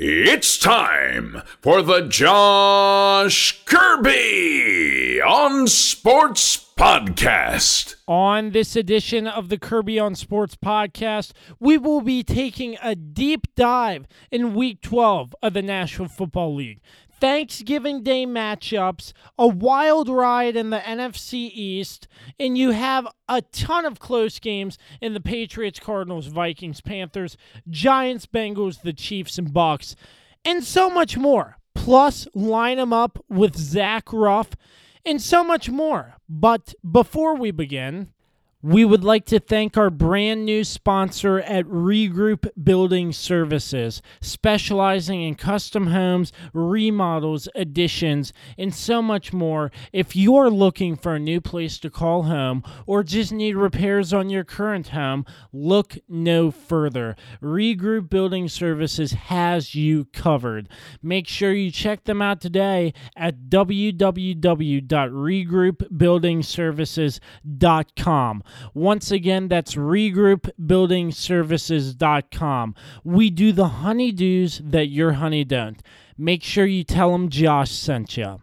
It's time for the Josh Kirby on Sports Podcast. On this edition of the Kirby on Sports Podcast, we will be taking a deep dive in Week 12 of the National Football League. Thanksgiving Day matchups, a wild ride in the NFC East, and you have a ton of close games in the Patriots, Cardinals, Vikings, Panthers, Giants, Bengals, the Chiefs, and Bucks, and so much more. Plus, line them up with Zach Ruff, and so much more. But before we begin, we would like to thank our brand new sponsor at Regroup Building Services, specializing in custom homes, remodels, additions, and so much more. If you're looking for a new place to call home or just need repairs on your current home, look no further. Regroup Building Services has you covered. Make sure you check them out today at www.regroupbuildingservices.com. Once again, that's regroupbuildingservices.com. We do the honeydews that your honey don't. Make sure you tell them Josh sent you.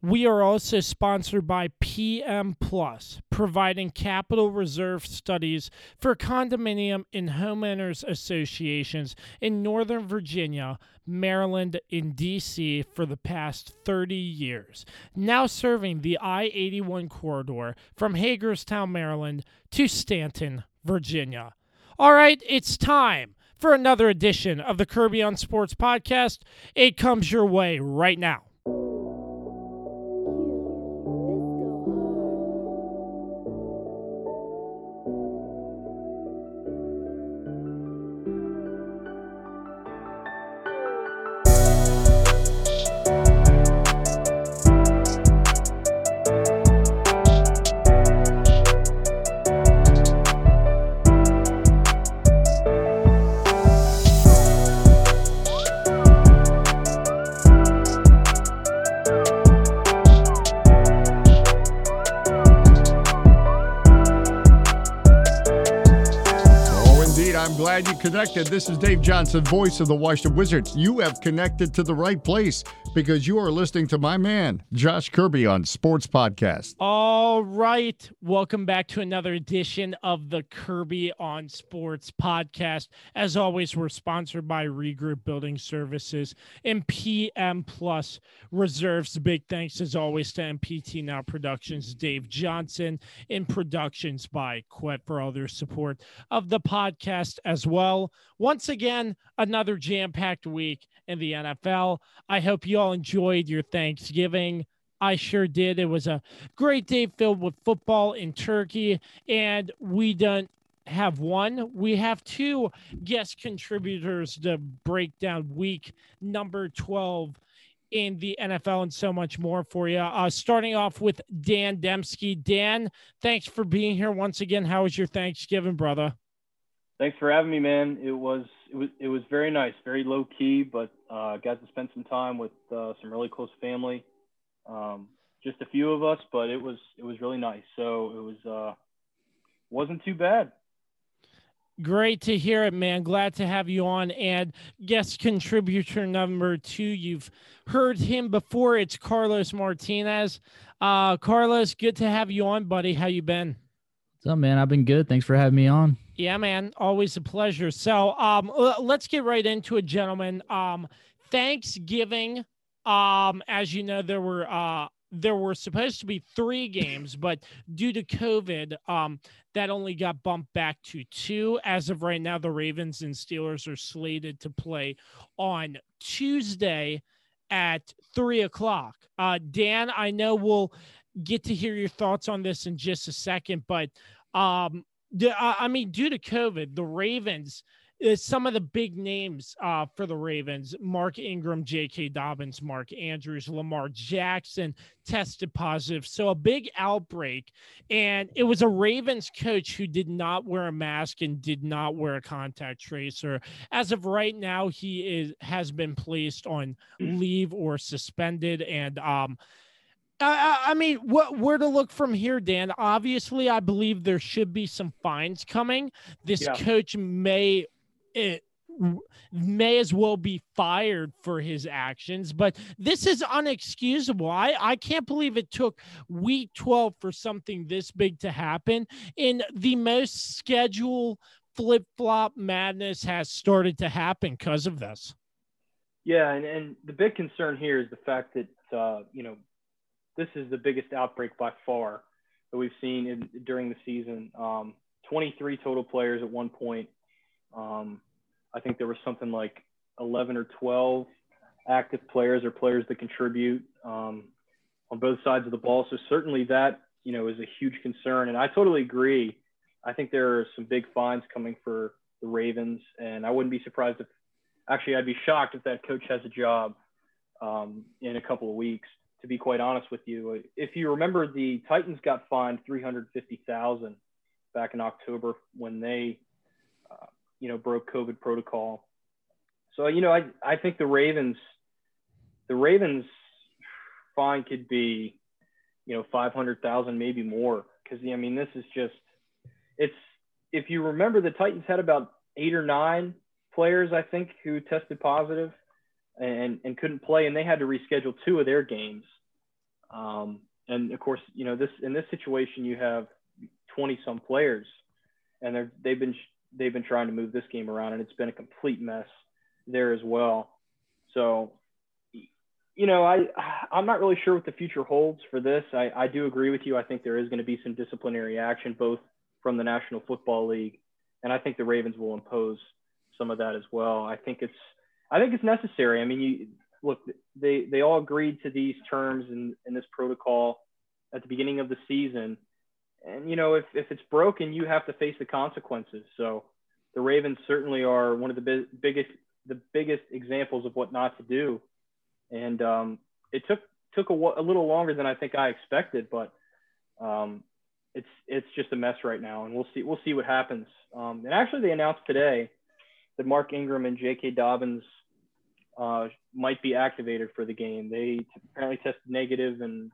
We are also sponsored by PM Plus, providing capital reserve studies for condominium and homeowners associations in Northern Virginia, Maryland, and D.C. for the past 30 years, now serving the I-81 corridor from Hagerstown, Maryland to Stanton, Virginia. All right, it's time for another edition of the Kirby on Sports Podcast. It comes your way right now. Glad you connected. This is Dave Johnson, voice of the Washington Wizards. You have connected to the right place because you are listening to my man, Josh Kirby, on Sports Podcast. All right. Welcome back to another edition of the Kirby on Sports Podcast. As always, we're sponsored by Regroup Building Services and PM Plus Reserves. Big thanks, as always, to MPT Now Productions, Dave Johnson, and Productions by Quet for all their support of the podcast as well. Once again, another jam-packed week in the NFL. I hope you all enjoyed your Thanksgiving. I sure did. It was a great day filled with football and turkey, and we don't have one. We have two guest contributors to break down week number 12 in the NFL and so much more for you. Starting off with Dan Demski. Dan, thanks for being here once again. How was your Thanksgiving, brother? Thanks for having me, man. It was very nice, very low key, but got to spend some time with some really close family, just a few of us. But it was really nice. So it was wasn't too bad. Great to hear it, man. Glad to have you on. And guest contributor number two, you've heard him before. It's Carlos Martinez. Carlos, good to have you on, buddy. How you been? What's up, man? I've been good. Thanks for having me on. Yeah, man. Always a pleasure. So let's get right into it, gentlemen. Thanksgiving, as you know, there were supposed to be three games, but due to COVID, that only got bumped back to two. As of right now, the Ravens and Steelers are slated to play on Tuesday at 3:00. Dan, I know we'll get to hear your thoughts on this in just a second, but due to COVID, the Ravens, some of the big names for the Ravens, Mark Ingram, J.K. Dobbins, Mark Andrews, Lamar Jackson tested positive. So a big outbreak. And it was a Ravens coach who did not wear a mask and did not wear a contact tracer. As of right now, he has been placed on leave or suspended. And, where to look from here, Dan? Obviously, I believe there should be some fines coming. This coach may may as well be fired for his actions, but this is unexcusable. I can't believe it took week 12 for something this big to happen. In the most schedule flip-flop madness has started to happen because of this. Yeah, and the big concern here is the fact that, this is the biggest outbreak by far that we've seen during the season. 23 total players at one point. I think there was something like 11 or 12 active players or players that contribute on both sides of the ball. So certainly that, is a huge concern. And I totally agree. I think there are some big fines coming for the Ravens. And I wouldn't be surprised if – actually, I'd be shocked if that coach has a job in a couple of weeks, to be quite honest with you. If you remember, the Titans got fined $350,000 back in October when they broke COVID protocol. So, I think the Ravens fine could be, $500,000, maybe more. Cause this is just, if you remember, the Titans had about 8 or 9 players, I think, who tested positive and couldn't play. And they had to reschedule 2 of their games. And of course, in this situation, you have 20 some players and they've been trying to move this game around, and it's been a complete mess there as well. So, I'm not really sure what the future holds for this. I do agree with you. I think there is going to be some disciplinary action, both from the National Football League, and I think the Ravens will impose some of that as well. I think it's necessary. They all agreed to these terms and this protocol at the beginning of the season. And, if it's broken, you have to face the consequences. So the Ravens certainly are one of the biggest examples of what not to do. And it took a little longer than I think I expected, but it's just a mess right now. And we'll see what happens. And actually, they announced today that Mark Ingram and J.K. Dobbins might be activated for the game. They apparently tested negative and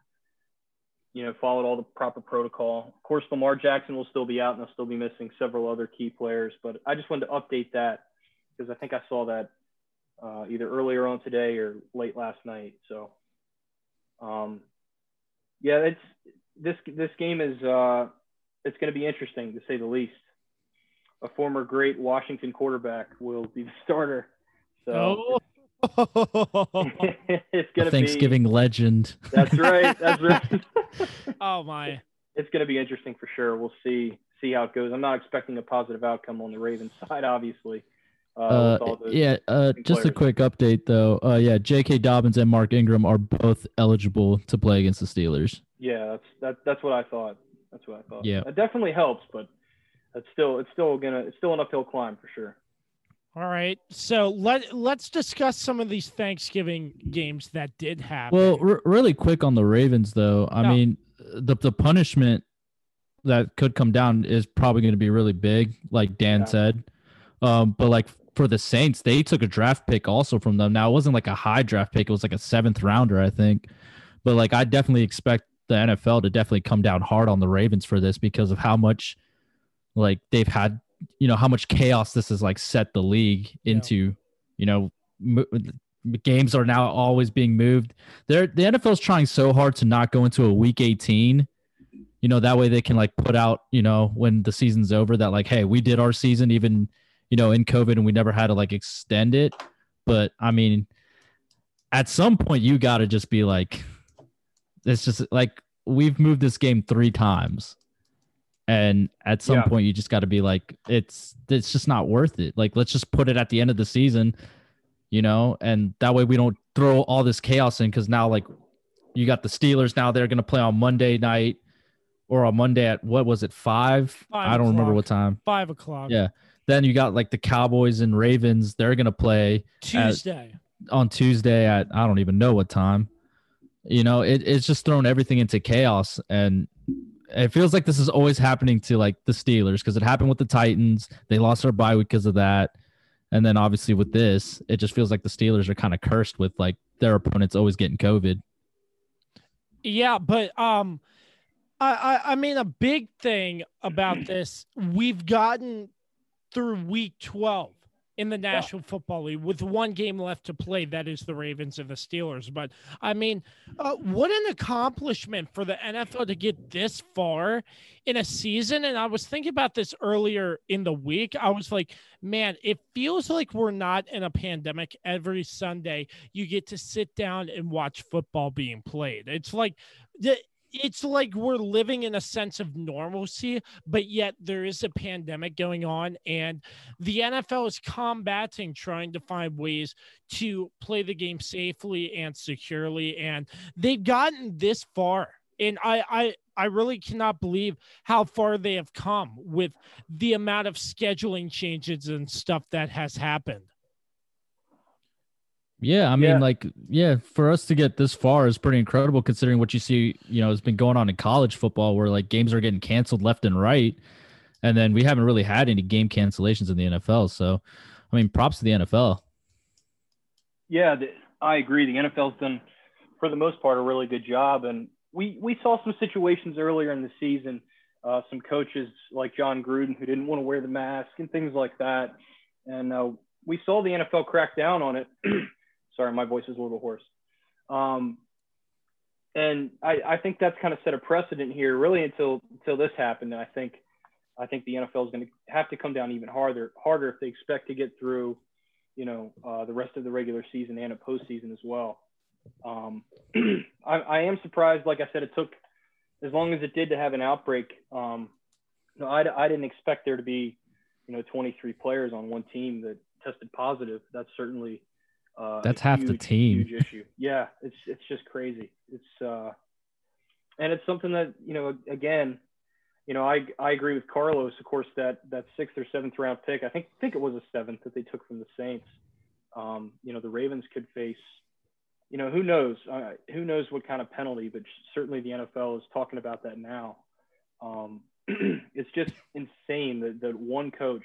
followed all the proper protocol. Of course, Lamar Jackson will still be out, and they'll still be missing several other key players. But I just wanted to update that because I think I saw that either earlier on today or late last night. So, this game is it's going to be interesting, to say the least. A former great Washington quarterback will be the starter. So. It's gonna Thanksgiving be, legend. That's right. Oh my! It's gonna be interesting for sure. We'll see how it goes. I'm not expecting a positive outcome on the Ravens side, obviously. Just a quick update though. J.K. Dobbins and Mark Ingram are both eligible to play against the Steelers. Yeah, that's what I thought. Yeah, it definitely helps, but it's still an uphill climb for sure. All right, so let's discuss some of these Thanksgiving games that did happen. Well, really quick on the Ravens, though. I mean, the punishment that could come down is probably going to be really big, like Dan said. But, for the Saints, they took a draft pick also from them. Now, it wasn't, a high draft pick. It was, a 7th rounder, I think. But, I definitely expect the NFL to definitely come down hard on the Ravens for this because of how much, they've had – how much chaos this has set the league into. Games are now always being moved. The NFL is trying so hard to not go into a week 18. That way they can put out, when the season's over that hey, we did our season even, in COVID and we never had to extend it. But at some point you got to just be it's just we've moved this game 3 times. And at some point, you just got to be it's just not worth it. Let's just put it at the end of the season, and that way we don't throw all this chaos in. Because now, you got the Steelers now; they're going to play on Monday night or on Monday at what was it, 5? 5 I don't remember what time. 5 o'clock. Yeah. Then you got the Cowboys and Ravens; they're going to play on Tuesday at I don't even know what time. It's just thrown everything into chaos and. It feels this is always happening to the Steelers because it happened with the Titans. They lost their bye week because of that. And then obviously with this, it just feels the Steelers are kind of cursed with their opponents always getting COVID. Yeah, but a big thing about this, we've gotten through week 12. in the National Football League with one game left to play. That is the Ravens and the Steelers. But, I mean, what an accomplishment for the NFL to get this far in a season. And I was thinking about this earlier in the week. I was like, man, it feels like we're not in a pandemic. Every Sunday you get to sit down and watch football being played. It's like we're living in a sense of normalcy, but yet there is a pandemic going on, and the NFL is combating, trying to find ways to play the game safely and securely. And they've gotten this far. And I really cannot believe how far they have come with the amount of scheduling changes and stuff that has happened. Yeah, I mean, for us to get this far is pretty incredible considering what you see, you know, has been going on in college football where, like, games are getting canceled left and right, and then we haven't really had any game cancellations in the NFL. So, I mean, props to the NFL. Yeah, I agree. The NFL's done, for the most part, a really good job, and we saw some situations earlier in the season, some coaches like John Gruden who didn't want to wear the mask and things like that, and we saw the NFL crack down on it. Sorry, my voice is a little hoarse. And I think that's kind of set a precedent here, really, until this happened. And I think the NFL is going to have to come down even harder if they expect to get through, you know, the rest of the regular season and a postseason as well. I am surprised, like I said, it took as long as it did to have an outbreak. I didn't expect there to be, you know, 23 players on one team that tested positive. That's certainly that's half the team. Huge issue. Yeah, it's just crazy. It's and it's something that, you know, again, you know, I agree with Carlos. Of course, that 6th or 7th round pick, I think it was a 7th that they took from the Saints. You know, the Ravens could face, you know, who knows what kind of penalty, but certainly the NFL is talking about that now. It's just insane that one coach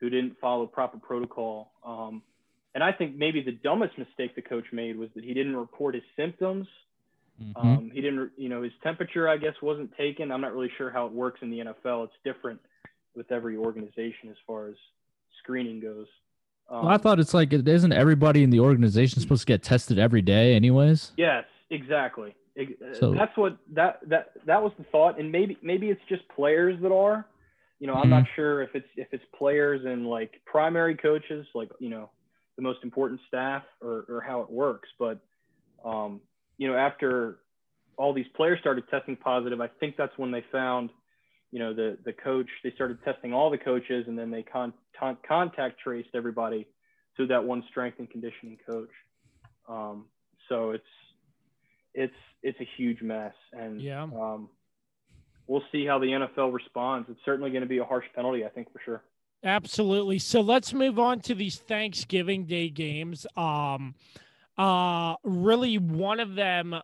who didn't follow proper protocol. And I think maybe the dumbest mistake the coach made was that he didn't report his symptoms. Mm-hmm. He didn't, you know, his temperature, I guess, wasn't taken. I'm not really sure how it works in the NFL. It's different with every organization as far as screening goes. Well, I thought it's like, isn't everybody in the organization supposed to get tested every day anyways? Yes, exactly. So, that's what that was the thought. And maybe it's just players that are, you know, I'm not sure if it's players and like primary coaches, like, you know, the most important staff or how it works. But, you know, after all these players started testing positive, I think that's when they found, you know, the coach, they started testing all the coaches, and then they contact traced everybody through that one strength and conditioning coach. So it's a huge mess. And we'll see how the NFL responds. It's certainly going to be a harsh penalty, I think, for sure. Absolutely. So let's move on to these Thanksgiving Day games. Really, one of them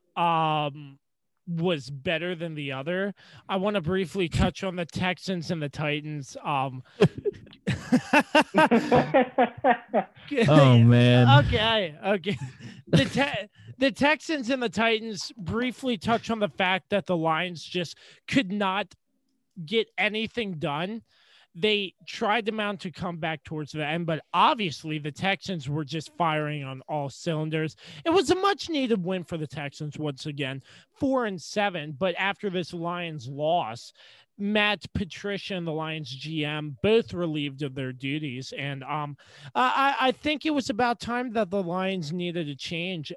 was better than the other. I want to briefly touch on the Texans and the Titans. Oh man. Okay. The Texans and the Titans briefly touch on the fact that the Lions just could not get anything done. They tried to mount a comeback towards the end, but obviously the Texans were just firing on all cylinders. It was a much-needed win for the Texans once again, 4-7. But after this Lions loss, Matt Patricia and the Lions GM both relieved of their duties, and I think it was about time that the Lions needed a change.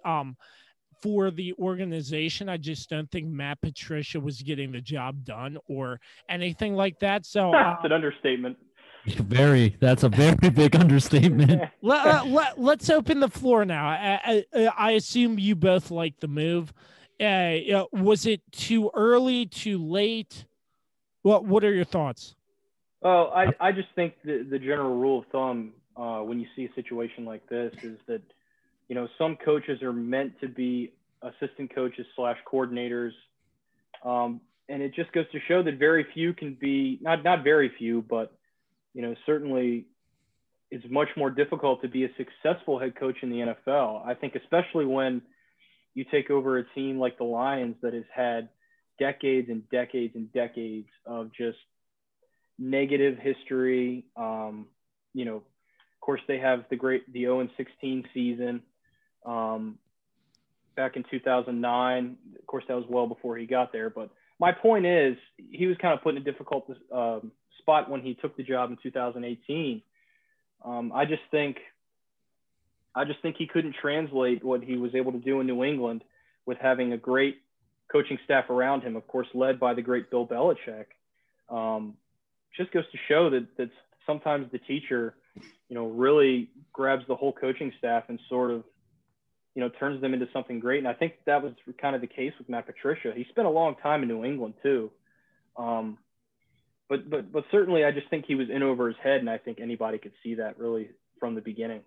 For the organization, I just don't think Matt Patricia was getting the job done or anything like that. So that's an understatement. That's a very big understatement. Let's open the floor now. I assume you both like the move. Was it too early, too late? What are your thoughts? Well, I just think the general rule of thumb when you see a situation like this is that, you know, some coaches are meant to be assistant coaches / coordinators. And it just goes to show that very few can be, not very few, but, you know, certainly it's much more difficult to be a successful head coach in the NFL. I think especially when you take over a team like the Lions that has had decades and decades and decades of just negative history, you know, course, they have the great, the 0-16 season back in 2009. Of course, that was well before he got there. But my point is, he was kind of put in a difficult spot when he took the job in 2018. I just think he couldn't translate what he was able to do in New England with having a great coaching staff around him, of course, led by the great Bill Belichick. Just goes to show that sometimes the teacher, you know, really grabs the whole coaching staff and sort of, you know, turns them into something great. And I think that was kind of the case with Matt Patricia. He spent a long time in New England too. But certainly I just think he was in over his head, and I think anybody could see that really from the beginning.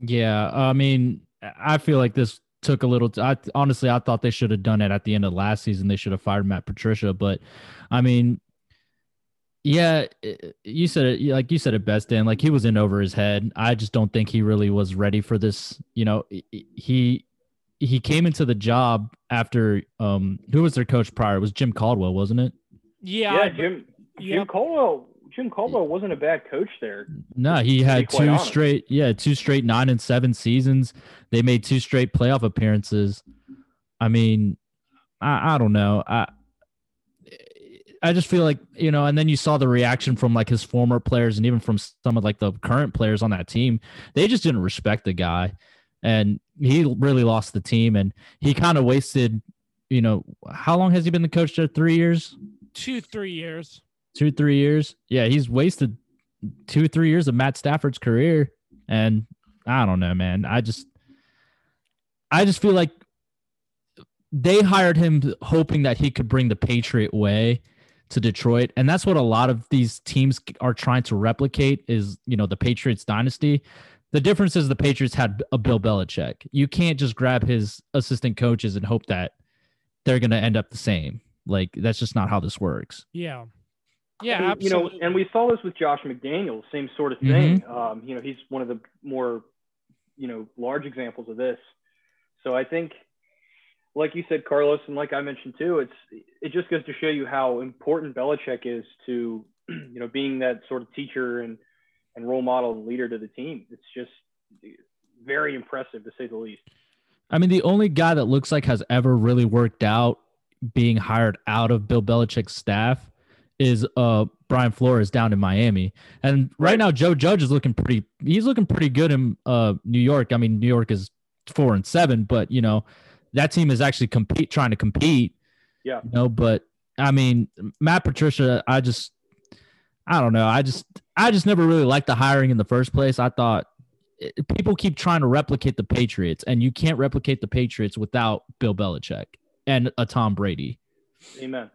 Yeah. I mean, I feel like this took a little honestly, I thought they should have done it at the end of last season. They should have fired Matt Patricia, but I mean, yeah, you said it, like you said it best, Dan, like he was in over his head. I just don't think he really was ready for this. You know, he came into the job after, who was their coach prior? It was Jim Caldwell, wasn't it? Yeah. Jim Caldwell wasn't a bad coach there. No, he had two straight 9-7 seasons. They made two straight playoff appearances. I mean, I don't know. I just feel like, you know, and then you saw the reaction from like his former players and even from some of like the current players on that team. They just didn't respect the guy, and he really lost the team, and he kind of wasted, you know, how long has he been the coach there? 3 years? 2-3 years. 2-3 years. Yeah, he's wasted 2-3 years of Matt Stafford's career. And I don't know, man. I just feel like they hired him hoping that he could bring the Patriot way to Detroit. And that's what a lot of these teams are trying to replicate is, you know, the Patriots dynasty. The difference is the Patriots had a Bill Belichick. You can't just grab his assistant coaches and hope that they're going to end up the same. Like, that's just not how this works. Yeah. Yeah, absolutely. You know, and we saw this with Josh McDaniels, same sort of thing. Mm-hmm. You know, he's one of the more, you know, large examples of this. So I think, like you said, Carlos, and like I mentioned too, it just goes to show you how important Belichick is to, you know, being that sort of teacher and role model and leader to the team. It's just very impressive, to say the least. I mean, the only guy that looks like has ever really worked out being hired out of Bill Belichick's staff is Brian Flores down in Miami. And right now, Joe Judge is looking pretty good in New York. I mean, New York is 4-7, but you know, that team is actually trying to compete. Yeah. You know, but I mean, Matt Patricia, I don't know. I just never really liked the hiring in the first place. I thought people keep trying to replicate the Patriots, and you can't replicate the Patriots without Bill Belichick and a Tom Brady. Amen.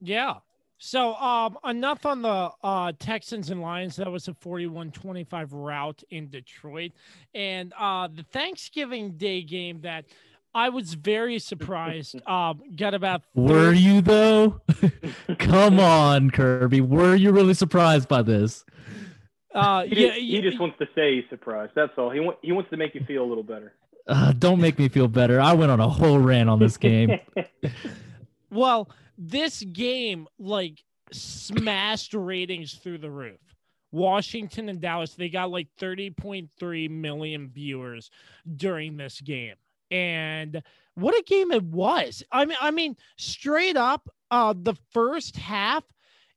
Yeah. So enough on the Texans and Lions. That was a 41-25 rout in Detroit. And the Thanksgiving Day game that I was very surprised got about – Were you, though? Come on, Kirby. Were you really surprised by this? He just wants to say he's surprised. That's all. He wants to make you feel a little better. Don't make me feel better. I went on a whole rant on this game. Well – this game, like, smashed ratings through the roof. Washington and Dallas, they got, like, 30.3 million viewers during this game. And what a game it was. I mean, straight up, the first half,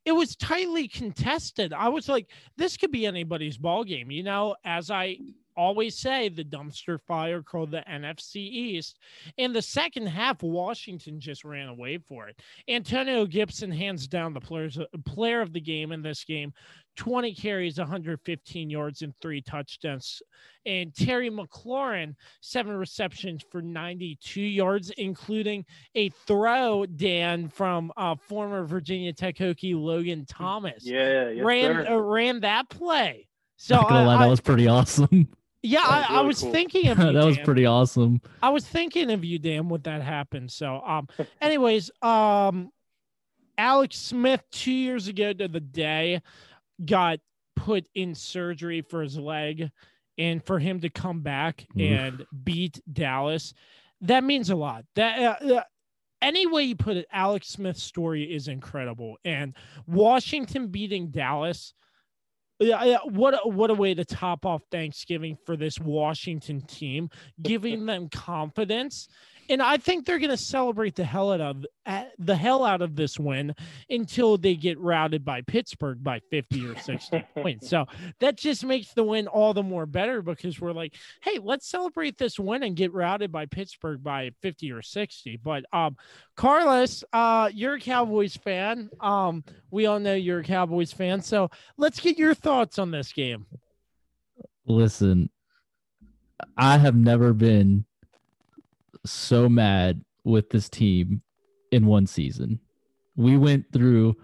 it was tightly contested. I was like, this could be anybody's ball game. You know, as I always say, the dumpster fire called the NFC East. In the second half, Washington just ran away for it. Antonio Gibson hands down the player of the game in this game, 20 carries, 115 yards, and 3 touchdowns. And Terry McLaurin, 7 receptions for 92 yards, including a throw, Dan, from former Virginia Tech Hokie Logan Thomas. Yeah, yes, ran that play. So that was pretty awesome. Yeah, I was thinking of you, Dan. That was pretty awesome. I was thinking of you, Dan, when that happened. So, anyways, Alex Smith 2 years ago to the day got put in surgery for his leg, and for him to come back and beat Dallas, that means a lot. That any way you put it, Alex Smith's story is incredible, and Washington beating Dallas Yeah, what a way to top off Thanksgiving for this Washington team, giving them confidence. And I think they're going to celebrate the hell out of this win until they get routed by Pittsburgh by 50 or 60 points. So that just makes the win all the more better, because we're like, hey, let's celebrate this win and get routed by Pittsburgh by 50 or 60. But Carlos, you're a Cowboys fan. We all know you're a Cowboys fan. So let's get your thoughts on this game. Listen, I have never been so mad with this team in one season. We went through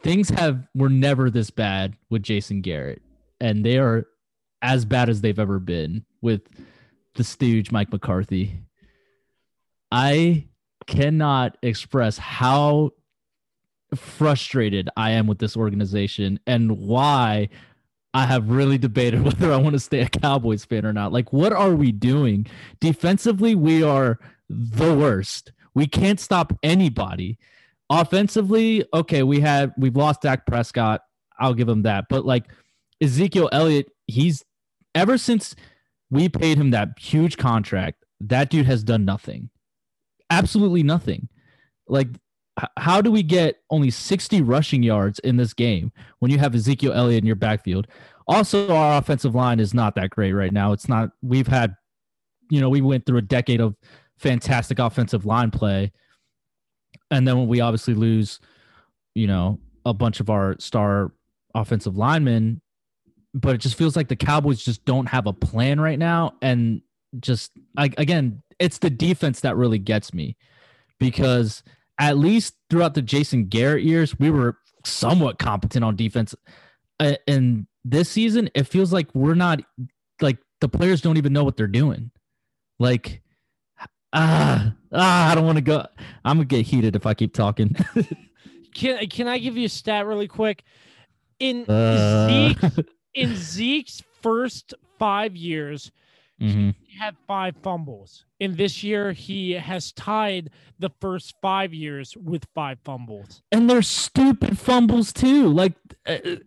things were never this bad with Jason Garrett, and they are as bad as they've ever been with the stooge Mike McCarthy. I cannot express how frustrated I am with this organization and why I have really debated whether I want to stay a Cowboys fan or not. Like, what are we doing? Defensively, we are the worst. We can't stop anybody. Offensively, okay, we've lost Dak Prescott. I'll give him that. But, like, Ezekiel Elliott, ever since we paid him that huge contract, that dude has done nothing. Absolutely nothing. Like, how do we get only 60 rushing yards in this game when you have Ezekiel Elliott in your backfield? Also, our offensive line is not that great right now. It's not, we went through a decade of fantastic offensive line play. And then when we obviously lose, a bunch of our star offensive linemen, but it just feels like the Cowboys just don't have a plan right now. And just, again, it's the defense that really gets me, because at least throughout the Jason Garrett years, we were somewhat competent on defense. And this season, it feels like we're not, like, the players don't even know what they're doing. Like, I don't want to go. I'm going to get heated if I keep talking. Can I give you a stat really quick? In Zeke's first 5 years, mm-hmm. He had 5 fumbles. And this year, he has tied the first 5 years with 5 fumbles. And they're stupid fumbles, too. Like,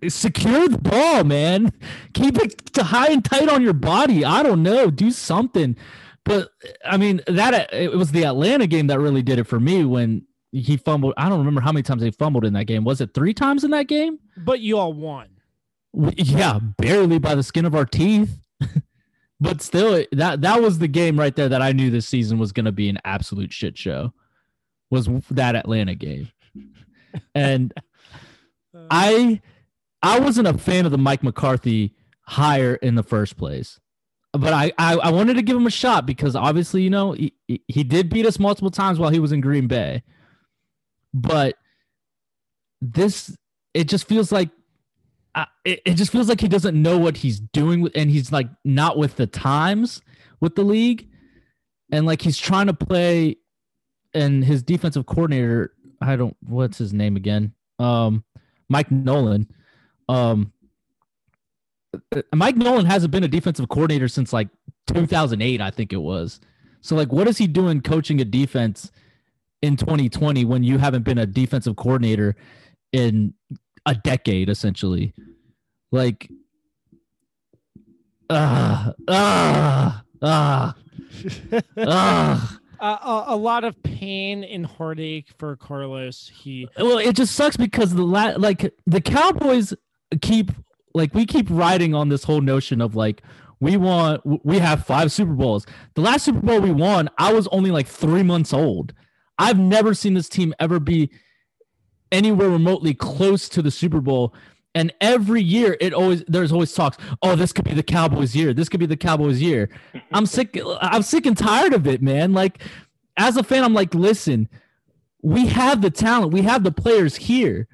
secure the ball, man. Keep it high and tight on your body. I don't know. Do something. But, I mean, it was the Atlanta game that really did it for me when he fumbled. I don't remember how many times they fumbled in that game. Was it 3 times in that game? But you all won. Yeah, barely by the skin of our teeth. But still, that was the game right there that I knew this season was going to be an absolute shit show, was that Atlanta game. And I wasn't a fan of the Mike McCarthy hire in the first place. But I wanted to give him a shot because obviously, he did beat us multiple times while he was in Green Bay. But it just feels like, it just feels like he doesn't know what he's doing, and he's like not with the times with the league, and like he's trying to play. And his defensive coordinator, what's his name again? Mike Nolan. Mike Nolan hasn't been a defensive coordinator since like 2008, I think it was. So like, what is he doing coaching a defense in 2020 when you haven't been a defensive coordinator in a decade, essentially? Like, a lot of pain and heartache for Carlos. Well, it just sucks because the Cowboys keep riding on this whole notion of like, we have 5 Super Bowls. The last Super Bowl we won, I was only like 3 months old. I've never seen this team ever be anywhere remotely close to the Super Bowl. And every year there's always talks, oh, this could be the Cowboys year. This could be the Cowboys year. I'm sick and tired of it, man. Like, as a fan, I'm like, listen, we have the talent. We have the players here.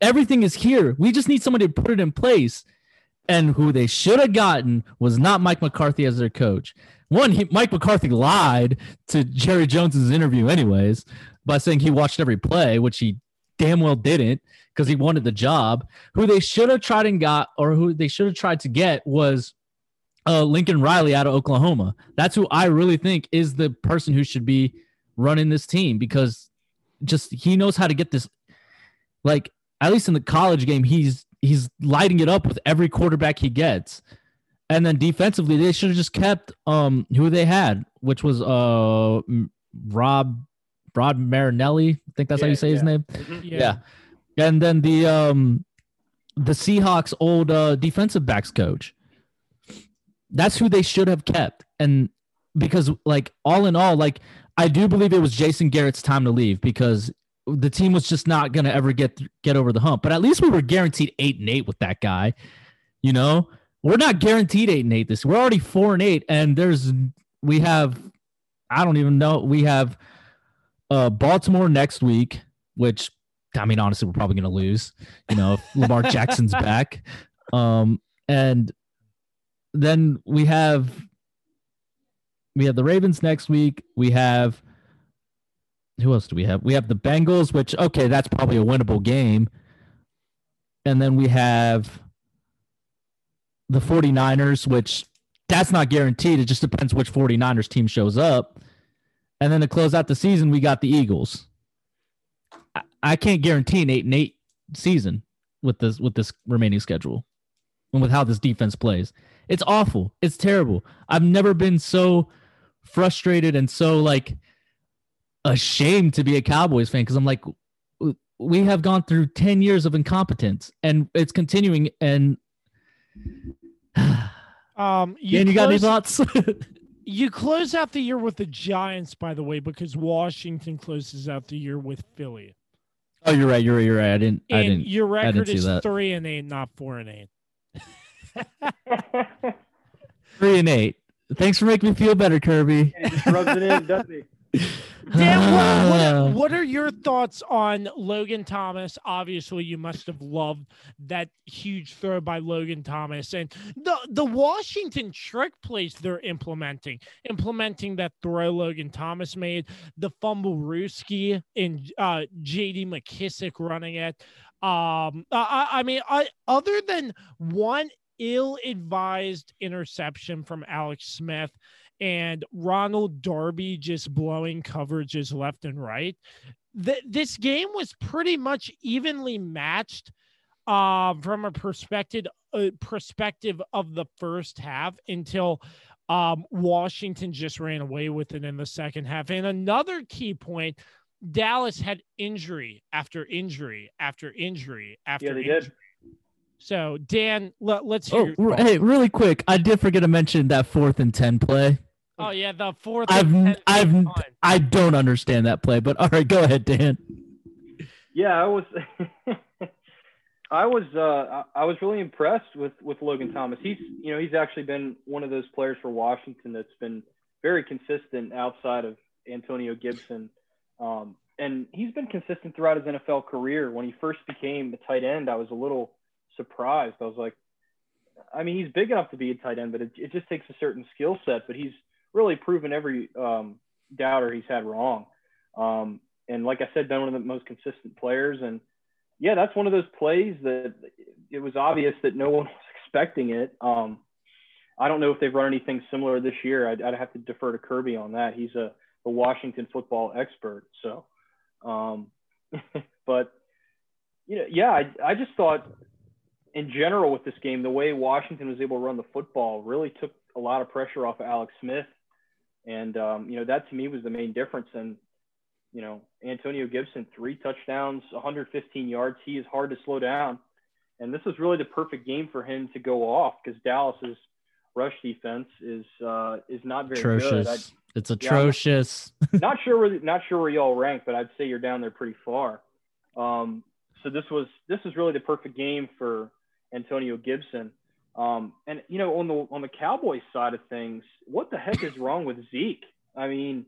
Everything is here. We just need somebody to put it in place. And who they should have gotten was not Mike McCarthy as their coach. One, Mike McCarthy lied to Jerry Jones's interview anyways, by saying he watched every play, which he damn well didn't because he wanted the job. Who they should have tried and got, or who they should have tried to get, was Lincoln Riley out of Oklahoma. That's who I really think is the person who should be running this team, because just he knows how to get this. Like, at least in the college game, he's he's lighting it up with every quarterback he gets. And then defensively, they should have just kept who they had, which was Rod Marinelli. I think that's how you say his name. Yeah. And then the Seahawks old defensive backs coach. That's who they should have kept. And because, like, all in all, like, I do believe it was Jason Garrett's time to leave because the team was just not going to ever get over the hump. But at least we were guaranteed 8-8 with that guy. You know, we're not guaranteed 8-8 this. We're already 4-8, and we have Baltimore next week, which, I mean, honestly, we're probably going to lose, you know, if Lamar Jackson's back. And then we have the Ravens next week. We have, who else do we have? We have the Bengals, which, okay, that's probably a winnable game. And then we have the 49ers, which that's not guaranteed. It just depends which 49ers team shows up. And then to close out the season, we got the Eagles. I can't guarantee an 8-8 season with this remaining schedule and with how this defense plays. It's awful. It's terrible. I've never been so frustrated and so, like, ashamed to be a Cowboys fan because I'm like, we have gone through 10 years of incompetence, and it's continuing. And you got any thoughts? You close out the year with the Giants, by the way, because Washington closes out the year with Philly. Oh, you're right. You're right. I didn't. Your record is 3-8, not 4-8. 3-8. Thanks for making me feel better, Kirby. Yeah, just rubs it in, doesn't he? Dan, what are your thoughts on Logan Thomas? Obviously, you must have loved that huge throw by Logan Thomas and the Washington trick plays they're implementing that throw Logan Thomas made, the fumble Ruski and J.D. McKissick running it. Other than one ill-advised interception from Alex Smith and Ronald Darby just blowing coverages left and right, this game was pretty much evenly matched from a perspective of the first half until Washington just ran away with it in the second half. And another key point, Dallas had injury after injury after injury after injury. Yeah, they did. So, Dan, let's hear. Oh, hey, really quick, I did forget to mention that 4th and 10 play. Oh yeah, the 4th and 10. I don't understand that play, but all right, go ahead, Dan. Yeah, I was really impressed with Logan Thomas. He's actually been one of those players for Washington that's been very consistent outside of Antonio Gibson. And he's been consistent throughout his NFL career. When he first became a tight end, I was a little surprised. I was like, I mean, he's big enough to be a tight end, but it just takes a certain skill set. But he's really proven every doubter he's had wrong. And like I said, been one of the most consistent players. And yeah, that's one of those plays that it was obvious that no one was expecting it. I don't know if they've run anything similar this year. I'd have to defer to Kirby on that. He's a Washington football expert. So, but you know, yeah, I just thought in general with this game, the way Washington was able to run the football really took a lot of pressure off of Alex Smith. And, you know, that to me was the main difference. And, you know, Antonio Gibson, 3 touchdowns, 115 yards. He is hard to slow down. And this was really the perfect game for him to go off because Dallas's rush defense is not very atrocious. Good. It's atrocious. Yeah, not sure where y'all rank, but I'd say you're down there pretty far. So this was really the perfect game for Antonio Gibson. And you know, on the Cowboys side of things, what the heck is wrong with Zeke? I mean,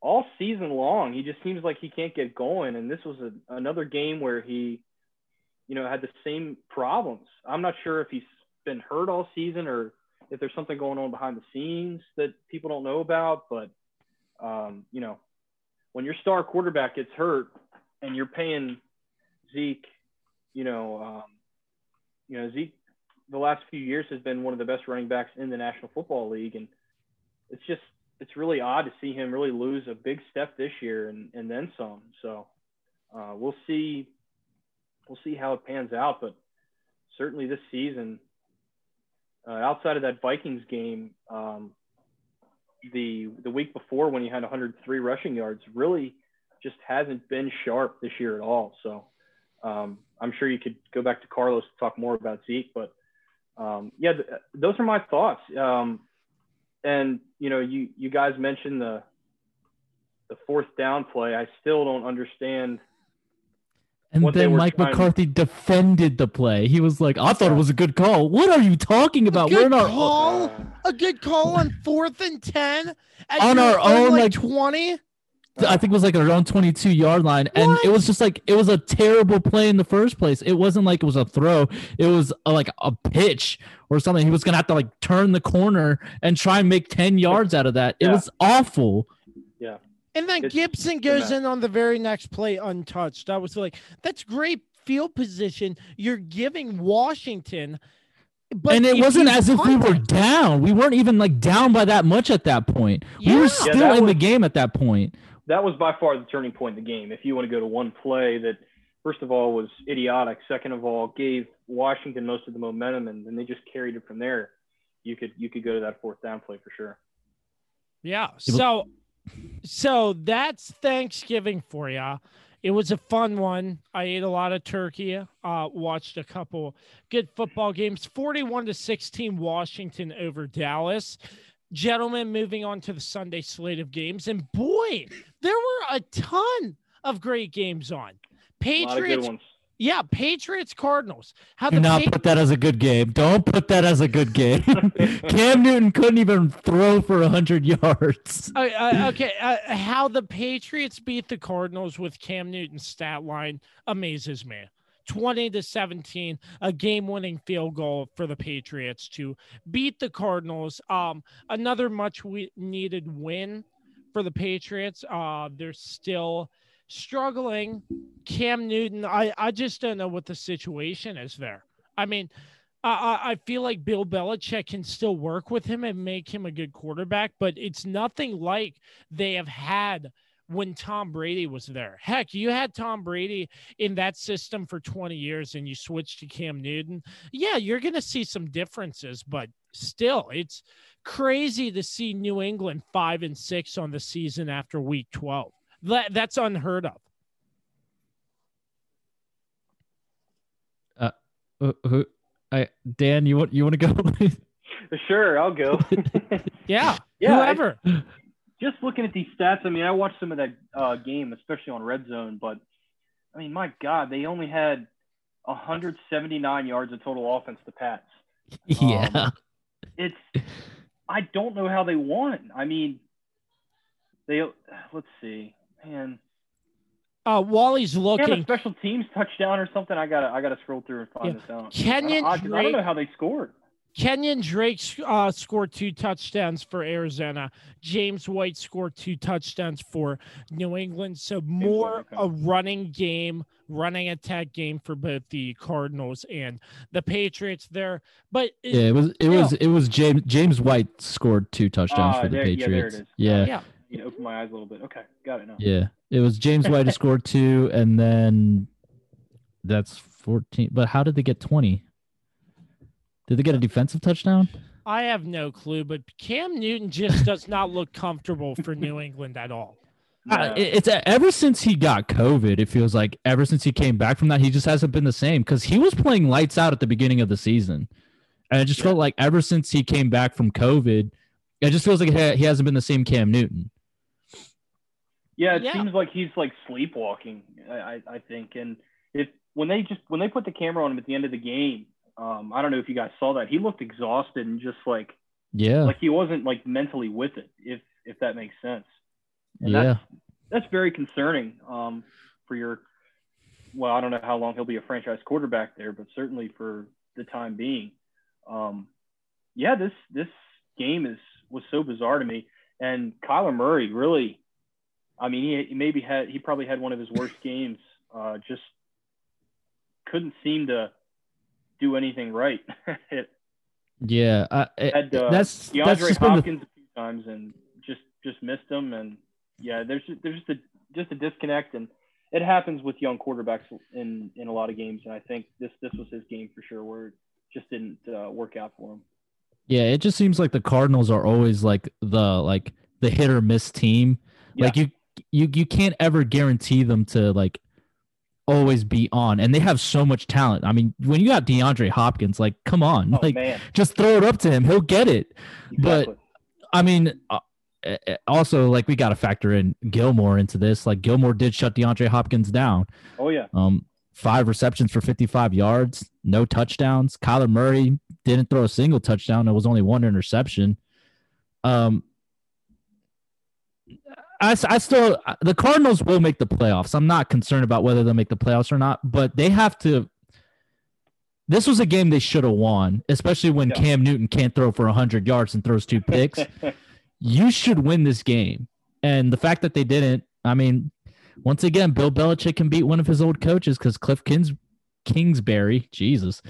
all season long, he just seems like he can't get going. And this was another game where he, you know, had the same problems. I'm not sure if he's been hurt all season or if there's something going on behind the scenes that people don't know about, but you know, when your star quarterback gets hurt and you're paying Zeke, Zeke the last few years has been one of the best running backs in the National Football League. And it's really odd to see him really lose a big step this year and then some. So we'll see how it pans out, but certainly this season, outside of that Vikings game, the week before when he had 103 rushing yards, really just hasn't been sharp this year at all. So I'm sure you could go back to Carlos to talk more about Zeke, but yeah, those are my thoughts. And you know, you guys mentioned the fourth down play. I still don't understand. And then Mike McCarthy defended the play. He was like, I thought it was a good call. What are you talking about? We're not a good call on 4th and 10 on our own, like 20. I think it was like around 22 yard line. And it was just like, it was a terrible play in the first place. It wasn't like it was a throw. It was like a pitch or something. He was going to have to like turn the corner and try and make 10 yards out of that. It was awful. Yeah. And then Gibson goes in on the very next play untouched. I was like, that's great field position you're giving Washington. But and it wasn't as if we were down. We weren't even like down by that much at that point. Yeah. We were still in the game at that point. That was by far the turning point in the game. If you want to go to one play that, first of all, was idiotic. Second of all, gave Washington most of the momentum, and then they just carried it from there. You could go to that fourth down play for sure. Yeah. So that's Thanksgiving for you. It was a fun one. I ate a lot of turkey. Watched a couple good football games. 41-16, Washington over Dallas. Gentlemen, moving on to the Sunday slate of games. And boy, there were a ton of great games on. Patriots, Cardinals. Do not put that as a good game. Don't put that as a good game. Cam Newton couldn't even throw for 100 yards. How the Patriots beat the Cardinals with Cam Newton's stat line amazes me. 20-17, a game-winning field goal for the Patriots to beat the Cardinals. Another much-needed win for the Patriots. They're still struggling. Cam Newton, I just don't know what the situation is there. I mean, I feel like Bill Belichick can still work with him and make him a good quarterback, but it's nothing like they have had when Tom Brady was there. Heck, you had Tom Brady in that system for 20 years and you switched to Cam Newton. Yeah, you're going to see some differences, but still, it's crazy to see New England 5-6 on the season after week 12. That's unheard of. Dan, you want to go? Sure, I'll go. yeah, whoever. Just looking at these stats, I mean, I watched some of that game, especially on Red Zone, but, I mean, my God, they only had 179 yards of total offense to Pats. Yeah. I don't know how they won. I mean, let's see, man. Wally's looking. They have a special teams touchdown or something. I gotta scroll through and find this out. I don't know how they scored. Kenyon Drake scored 2 touchdowns for Arizona. James White scored 2 touchdowns for New England. So more a running attack game for both the Cardinals and the Patriots there. But it was James White scored 2 touchdowns for the Patriots. Yeah, there it is. Yeah. You know, open my eyes a little bit. Okay, got it now. Yeah, it was James White who scored 2, and then that's 14. But how did they get 20? Did they get a defensive touchdown? I have no clue, but Cam Newton just does not look comfortable for New England at all. No. It's ever since he got COVID, it feels like ever since he came back from that, he just hasn't been the same because he was playing lights out at the beginning of the season. And it just felt like ever since he came back from COVID, it just feels like he hasn't been the same Cam Newton. Yeah, it seems like he's like sleepwalking, I think. And when they put the camera on him at the end of the game, I don't know if you guys saw that. He looked exhausted and just like he wasn't like mentally with it, if that makes sense. And that's very concerning for your, well, I don't know how long he'll be a franchise quarterback there, but certainly for the time being. This game was so bizarre to me. And Kyler Murray really, I mean, he probably had one of his worst games, just couldn't seem to do anything right. That's DeAndre Hopkins a few times and just missed him, and there's just a disconnect, and it happens with young quarterbacks in a lot of games. And I think this was his game for sure, where it just didn't work out for him. Yeah. It just seems like the Cardinals are always like the hit or miss team. Yeah. Like you can't ever guarantee them to like always be on, and they have so much talent. I mean, when you got DeAndre Hopkins, like, come on, just throw it up to him. He'll get it. Exactly. But I mean, also, like, we got to factor in Gilmore into this. Like, Gilmore did shut DeAndre Hopkins down. Oh, yeah. 5 receptions for 55 yards, no touchdowns. Kyler Murray didn't throw a single touchdown. It was only one interception. The Cardinals will make the playoffs. I'm not concerned about whether they'll make the playoffs or not, but they have to. This was a game they should have won, especially when Cam Newton can't throw for 100 yards and throws 2 picks. You should win this game. And the fact that they didn't, I mean, once again, Bill Belichick can beat one of his old coaches, because Cliff Kingsbury, Jesus,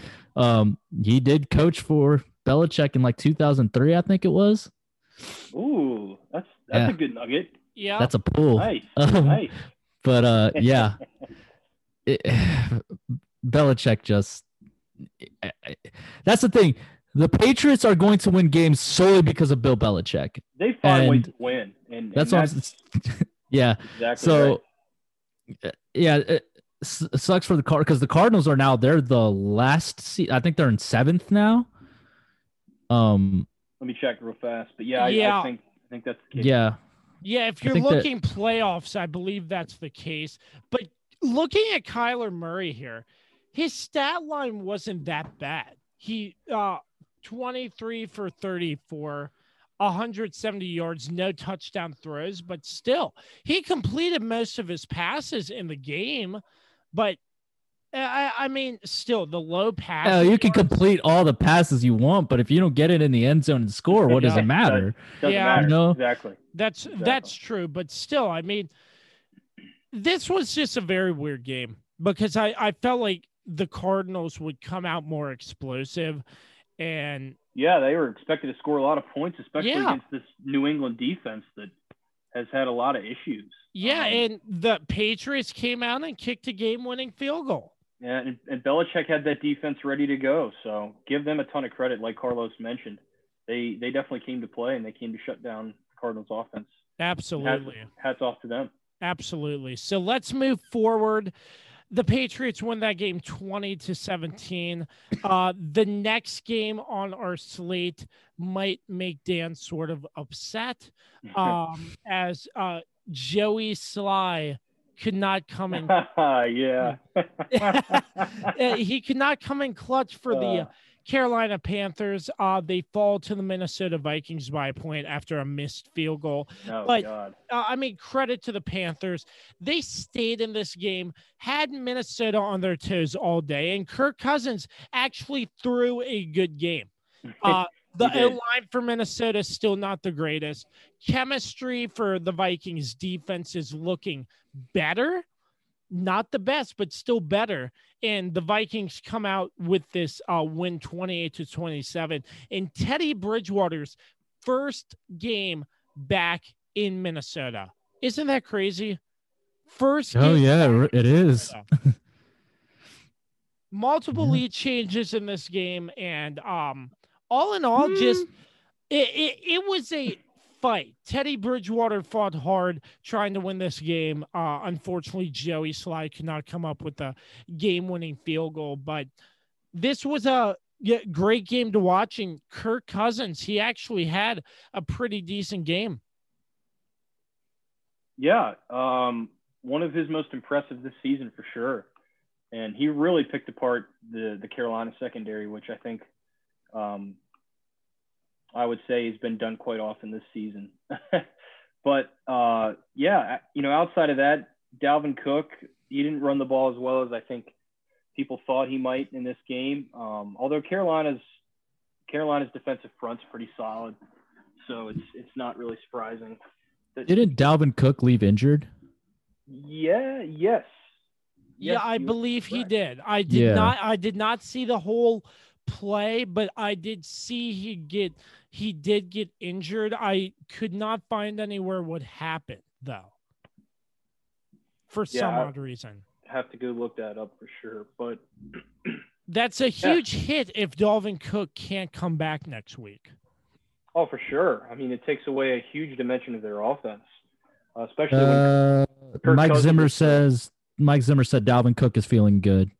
he did coach for Belichick in like 2003, I think it was. Ooh, that's a good nugget. Yeah, that's a pull. Nice. But yeah, Belichick just. That's the thing. The Patriots are going to win games solely because of Bill Belichick. They find ways to win, and that's yeah. Exactly. So right. Yeah, it sucks for the Cardinals, because the Cardinals are now, they're the last seed. I think they're in 7th now. Let me check real fast, but yeah. I think that's the case. Yeah. Yeah, if you're looking playoffs, I believe that's the case. But looking at Kyler Murray here, his stat line wasn't that bad. He 23 for 34, 170 yards, no touchdown throws, but still, he completed most of his passes in the game. But I mean, still, the low pass. Oh, you can complete all the passes you want, but if you don't get it in the end zone and score, what does it matter? Doesn't matter. You know? Exactly. That's true. But still, I mean, this was just a very weird game, because I felt like the Cardinals would come out more explosive, and yeah, they were expected to score a lot of points, especially against this New England defense that has had a lot of issues. Yeah, and the Patriots came out and kicked a game-winning field goal. Yeah, and Belichick had that defense ready to go, so give them a ton of credit. Like Carlos mentioned, they definitely came to play, and they came to shut down the Cardinals' offense. Absolutely. Hats off to them. Absolutely. So let's move forward. The Patriots win that game 20-17. The next game on our slate might make Dan sort of upset, as Joey Sly could not come in. He could not come in clutch for the Carolina Panthers. They fall to the Minnesota Vikings by a point after a missed field goal. I mean, credit to the Panthers. They stayed in this game, had Minnesota on their toes all day, and Kirk Cousins actually threw a good game. The O-line for Minnesota is still not the greatest. Chemistry for the Vikings defense is looking better. Not the best, but still better. And the Vikings come out with this win 28-27 in Teddy Bridgewater's first game back in Minnesota. Isn't that crazy? It is. Multiple lead changes in this game. And all in all, just it was a fight. Teddy Bridgewater fought hard trying to win this game. Unfortunately, Joey Sly could not come up with a game-winning field goal, but this was a great game to watch, and Kirk Cousins, he actually had a pretty decent game. Yeah, one of his most impressive this season for sure, and he really picked apart the Carolina secondary, which I think I would say he's been done quite often this season. But, yeah, you know, outside of that, Dalvin Cook, he didn't run the ball as well as I think people thought he might in this game. Although Carolina's defensive front's pretty solid, so it's not really surprising. Didn't Dalvin Cook leave injured? Yes, I believe he did. I did not see the whole play, but I did see he did get injured. I could not find anywhere what happened, though. for some odd reason. Have to go look that up for sure. But that's a huge hit if Dalvin Cook can't come back next week. Oh, for sure. I mean, it takes away a huge dimension of their offense, especially when Kirk Mike Cousins Zimmer says Mike Zimmer said Dalvin Cook is feeling good.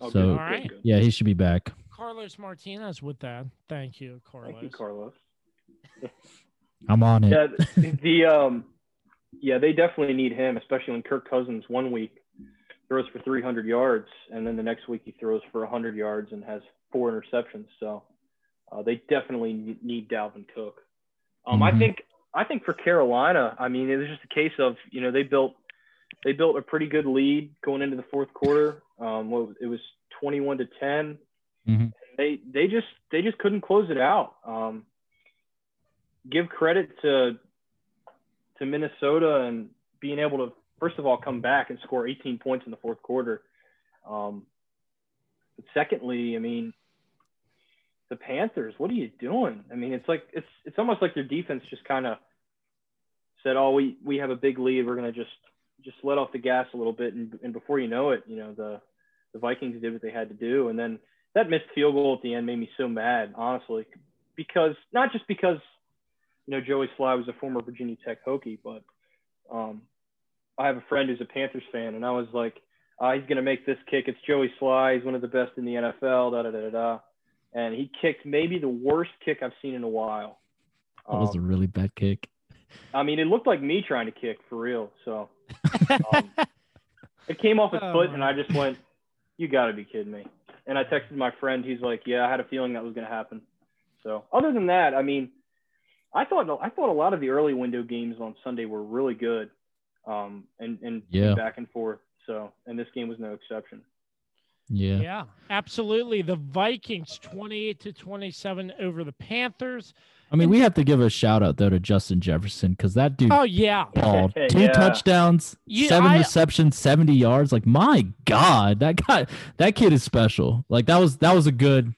Okay. So, all right. Yeah, he should be back. Carlos Martinez with that. Thank you, Carlos. Thank you, Carlos. I'm on it. Yeah, they definitely need him, especially when Kirk Cousins one week throws for 300 yards, and then the next week he throws for 100 yards and has 4 interceptions. So they definitely need Dalvin Cook. I think for Carolina, I mean, it was just a case of, you know, they built a pretty good lead going into the fourth quarter. It was 21-10. Mm-hmm. They just couldn't close it out. Give credit to Minnesota and being able to, first of all, come back and score 18 points in the fourth quarter. But secondly, I mean, the Panthers, what are you doing? I mean, it's almost like their defense just kind of said, "Oh, we have a big lead. We're going to just let off the gas a little bit." And before you know it, you know, the Vikings did what they had to do. And then that missed field goal at the end made me so mad, honestly, because not just because, you know, Joey Sly was a former Virginia Tech Hokie, but I have a friend who's a Panthers fan, and I was like, he's going to make this kick. It's Joey Sly. He's one of the best in the NFL, da-da-da-da-da. And he kicked maybe the worst kick I've seen in a while. That was a really bad kick. I mean, it looked like me trying to kick, for real. So it came off his foot, and I just went, you got to be kidding me. And I texted my friend. He's like, yeah, I had a feeling that was going to happen. So other than that, I mean, I thought a lot of the early window games on Sunday were really good, and back and forth. So, and this game was no exception. Yeah. Yeah, absolutely. The Vikings 28-27 over the Panthers. I mean, we have to give a shout out though to Justin Jefferson, because that dude. Oh yeah. Balled. Two touchdowns, 7 receptions, 70 yards. Like, my God, that kid is special. Like, that was a good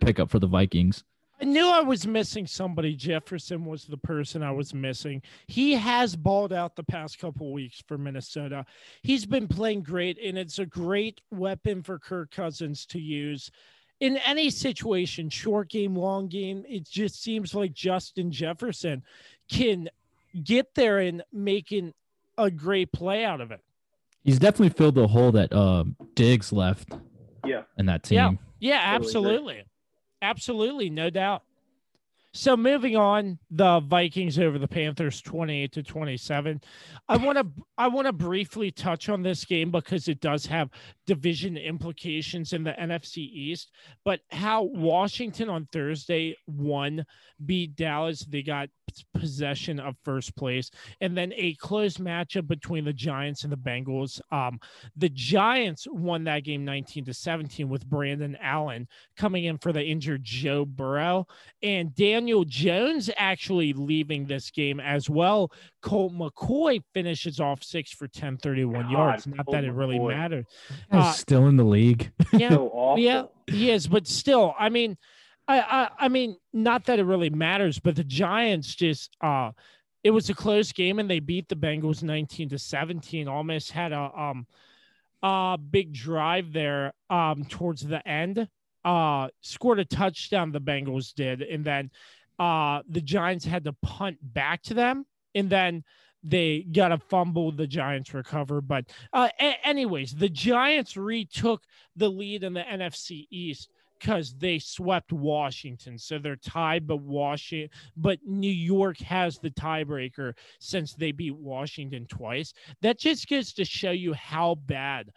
pickup for the Vikings. I knew I was missing somebody. Jefferson was the person I was missing. He has balled out the past couple weeks for Minnesota. He's been playing great, and it's a great weapon for Kirk Cousins to use in any situation, short game, long game. It just seems like Justin Jefferson can get there and make a great play out of it. He's definitely filled the hole that Diggs left in that team. Yeah, absolutely. Absolutely, no doubt. So moving on, the Vikings over the Panthers 28-27. I want to briefly touch on this game because it does have division implications in the NFC East, but how Washington on Thursday beat Dallas. They got possession of first place, and then a close matchup between the Giants and the Bengals. The Giants won that game 19-17 with Brandon Allen coming in for the injured Joe Burrow, and Daniel Jones actually leaving this game as well. Colt McCoy finishes off 6 for 10, 31 yards. Not that it really mattered. He's still in the league. Yeah, so awful. Yeah, he is. But still, I mean, I mean, not that it really matters, but the Giants just it was a close game, and they beat the Bengals 19-17. Almost had a big drive there towards the end. Scored a touchdown, the Bengals did, and then the Giants had to punt back to them, and then they got a fumble, the Giants recover. But anyways, the Giants retook the lead in the NFC East because they swept Washington. So they're tied, but New York has the tiebreaker since they beat Washington twice. That just goes to show you how bad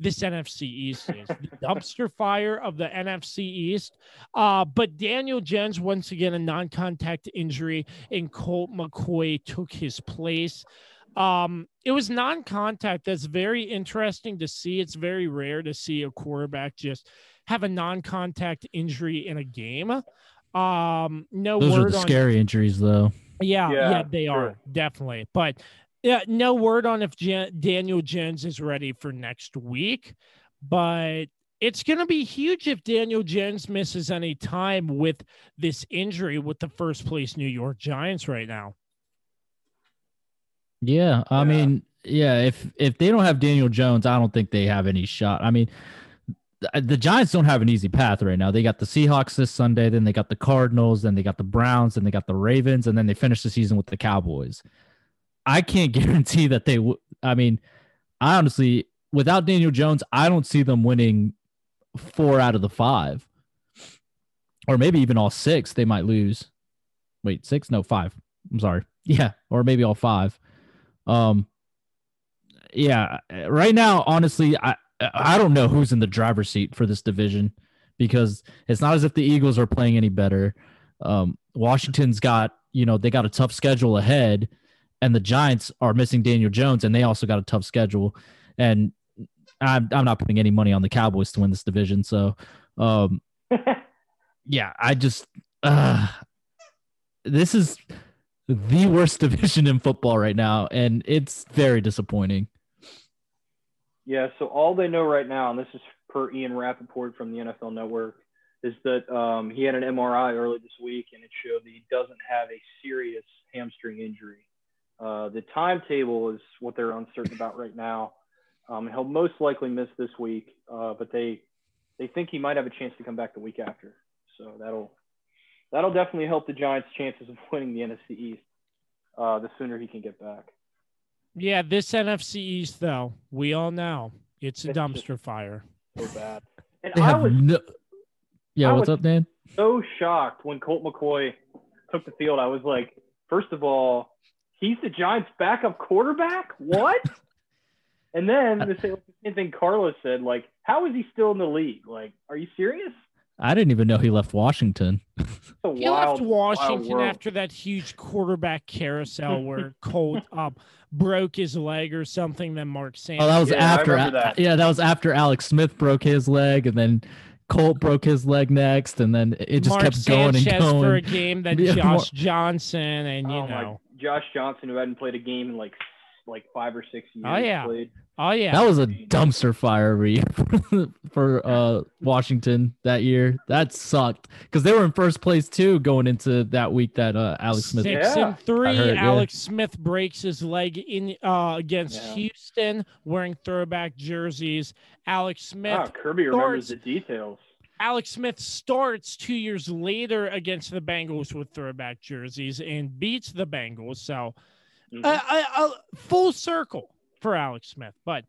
this NFC East is. The dumpster fire of the NFC East. But Daniel Jones, once again, a non-contact injury, and Colt McCoy took his place. It was non-contact. That's very interesting to see. It's very rare to see a quarterback just have a non-contact injury in a game. Those are scary injuries, though. Yeah, they are, definitely. But yeah, no word on if Daniel Jones is ready for next week, but it's going to be huge if Daniel Jones misses any time with this injury with the first place New York Giants right now. Yeah, I mean, Yeah, if they don't have Daniel Jones, I don't think they have any shot. I mean, the Giants don't have an easy path right now. They got the Seahawks this Sunday, then they got the Cardinals, then they got the Browns, then they got the Ravens, and then they finish the season with the Cowboys. I can't guarantee that they would. I mean, I honestly, without Daniel Jones, I don't see them winning 4 out of the 5, or maybe even all 6. They might lose. Wait, 6? No, 5. I'm sorry. Yeah. Or maybe all 5. Yeah, right now, honestly, I don't know who's in the driver's seat for this division, because it's not as if the Eagles are playing any better. Washington's got, you know, they got a tough schedule ahead, and the Giants are missing Daniel Jones, and they also got a tough schedule. And I'm not putting any money on the Cowboys to win this division. So, yeah, I just this is the worst division in football right now, and it's very disappointing. Yeah, so all they know right now, and this is per Ian Rappaport from the NFL Network, is that he had an MRI early this week, and it showed that he doesn't have a serious hamstring injury. The timetable is what they're uncertain about right now. He'll most likely miss this week, but they think he might have a chance to come back the week after. So that'll definitely help the Giants' chances of winning the NFC East the sooner he can get back. Yeah, this NFC East, though, we all know it's a dumpster fire. So bad. And what's up, Dan? So shocked when Colt McCoy took the field. I was like, first of all, he's the Giants' backup quarterback? What? And then the same thing Carlos said, like, how is he still in the league? Like, are you serious? I didn't even know he left Washington. He left Washington after that huge quarterback carousel where Colt broke his leg or something. Then Mark Sanchez. Oh, that was after. Yeah, that was after Alex Smith broke his leg, and then Colt broke his leg next, and then it just kept going and going for a game. Then Josh Johnson, and Josh Johnson, who hadn't played a game in like 5 or 6 years. Oh yeah. That was a dumpster fire every year for Washington that year. That sucked because they were in first place too going into that week that Alex Smith. 6-3. Alex Smith breaks his leg in against Houston wearing throwback jerseys. Alex Smith. Oh, Kirby remembers the details. Alex Smith starts 2 years later against the Bengals with throwback jerseys and beats the Bengals. So a full circle for Alex Smith, but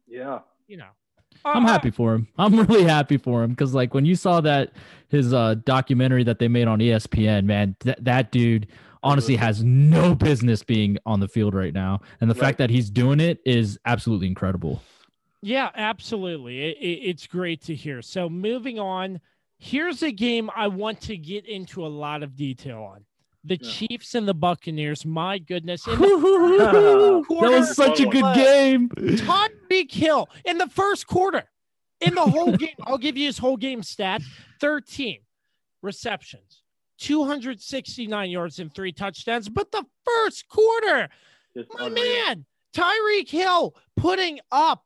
I'm happy for him. I'm really happy for him because, like, when you saw that his documentary that they made on ESPN, man, that dude honestly has no business being on the field right now, and the fact that he's doing it is absolutely incredible. Yeah, absolutely, it's great to hear. So moving on, here's a game I want to get into a lot of detail on. The Chiefs and the Buccaneers, my goodness. That was such a good game. Tyreek Hill in the first quarter, in the whole game, I'll give you his whole game stat, 13 receptions, 269 yards and 3 touchdowns. But the first quarter, man, Tyreek Hill putting up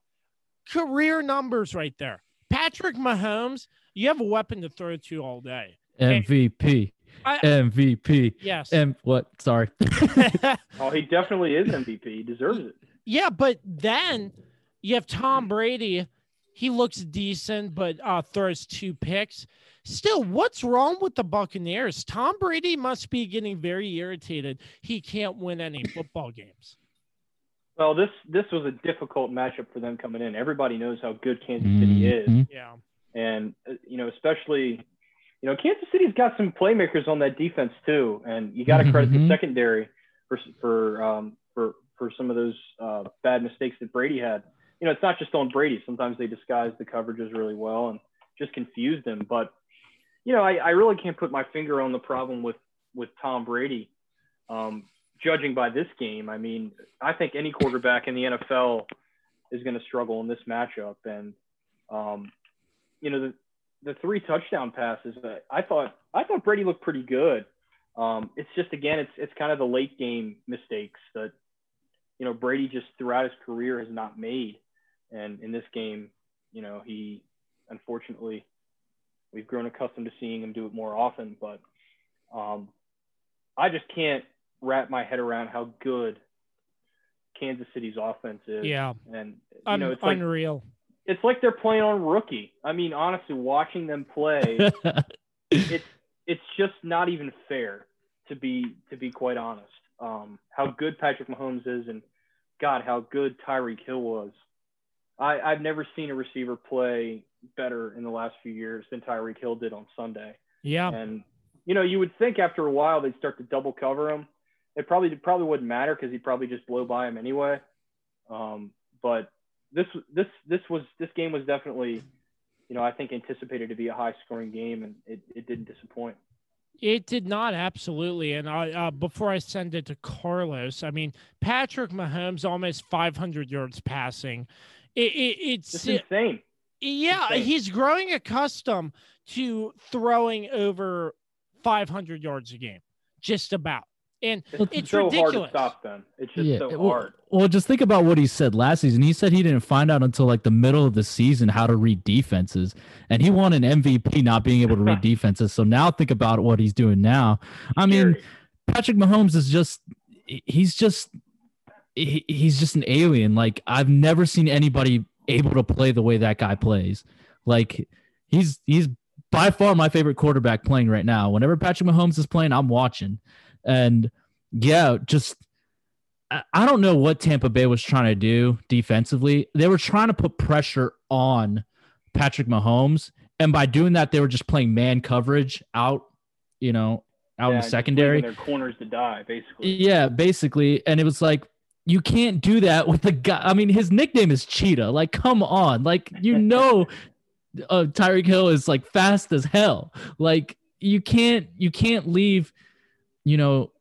career numbers right there. Patrick Mahomes, you have a weapon to throw to all day. MVP. MVP. Yes. Sorry. Oh, he definitely is MVP. He deserves it. Yeah, but then you have Tom Brady. He looks decent, but throws 2 picks. Still, what's wrong with the Buccaneers? Tom Brady must be getting very irritated. He can't win any football games. Well, this was a difficult matchup for them coming in. Everybody knows how good Kansas City is. Yeah. And, especially – Kansas City's got some playmakers on that defense too, and you got to credit the secondary for some of those bad mistakes that Brady had. It's not just on Brady. Sometimes they disguise the coverages really well and just confuse them. But I really can't put my finger on the problem with Tom Brady. Judging by this game, I think any quarterback in the NFL is going to struggle in this matchup, and The 3 touchdown passes, I thought Brady looked pretty good. It's just, again, it's kind of the late game mistakes that, Brady just throughout his career has not made. And in this game, he, unfortunately, we've grown accustomed to seeing him do it more often, but I just can't wrap my head around how good Kansas City's offense is. Yeah. And you know, it's unreal. It's like they're playing on rookie. I mean, honestly, watching them play, it's just not even fair, to be quite honest. How good Patrick Mahomes is, and God, how good Tyreek Hill was. I've never seen a receiver play better in the last few years than Tyreek Hill did on Sunday. Yeah. And, you know, you would think after a while they'd start to double cover him. It probably wouldn't matter because he'd probably just blow by him anyway. But this game was definitely, you know, I think anticipated to be a high scoring game, and it didn't disappoint. It did not, absolutely. And before I send it to Carlos, I mean, Patrick Mahomes almost 500 yards passing. It's insane. Yeah, insane. He's growing accustomed to throwing over 500 yards a game, just about. And it's so ridiculous. Hard to stop them. It's just hard. Well, just think about what he said last season. He said he didn't find out until like the middle of the season how to read defenses, and he won an MVP not being able to read defenses. So now think about what he's doing now. I mean, Patrick Mahomes is just an alien. Like, I've never seen anybody able to play the way that guy plays. Like, he's by far my favorite quarterback playing right now. Whenever Patrick Mahomes is playing, I'm watching. And yeah, just I don't know what Tampa Bay was trying to do defensively. They were trying to put pressure on Patrick Mahomes, and by doing that, they were just playing man coverage out, you know, out in the secondary. Their corners to die, basically. Yeah, basically, and it was like, you can't do that with the guy. I mean, his nickname is Cheetah. Like, come on, like, you know, Tyreek Hill is like fast as hell. Like, you can't leave. You know,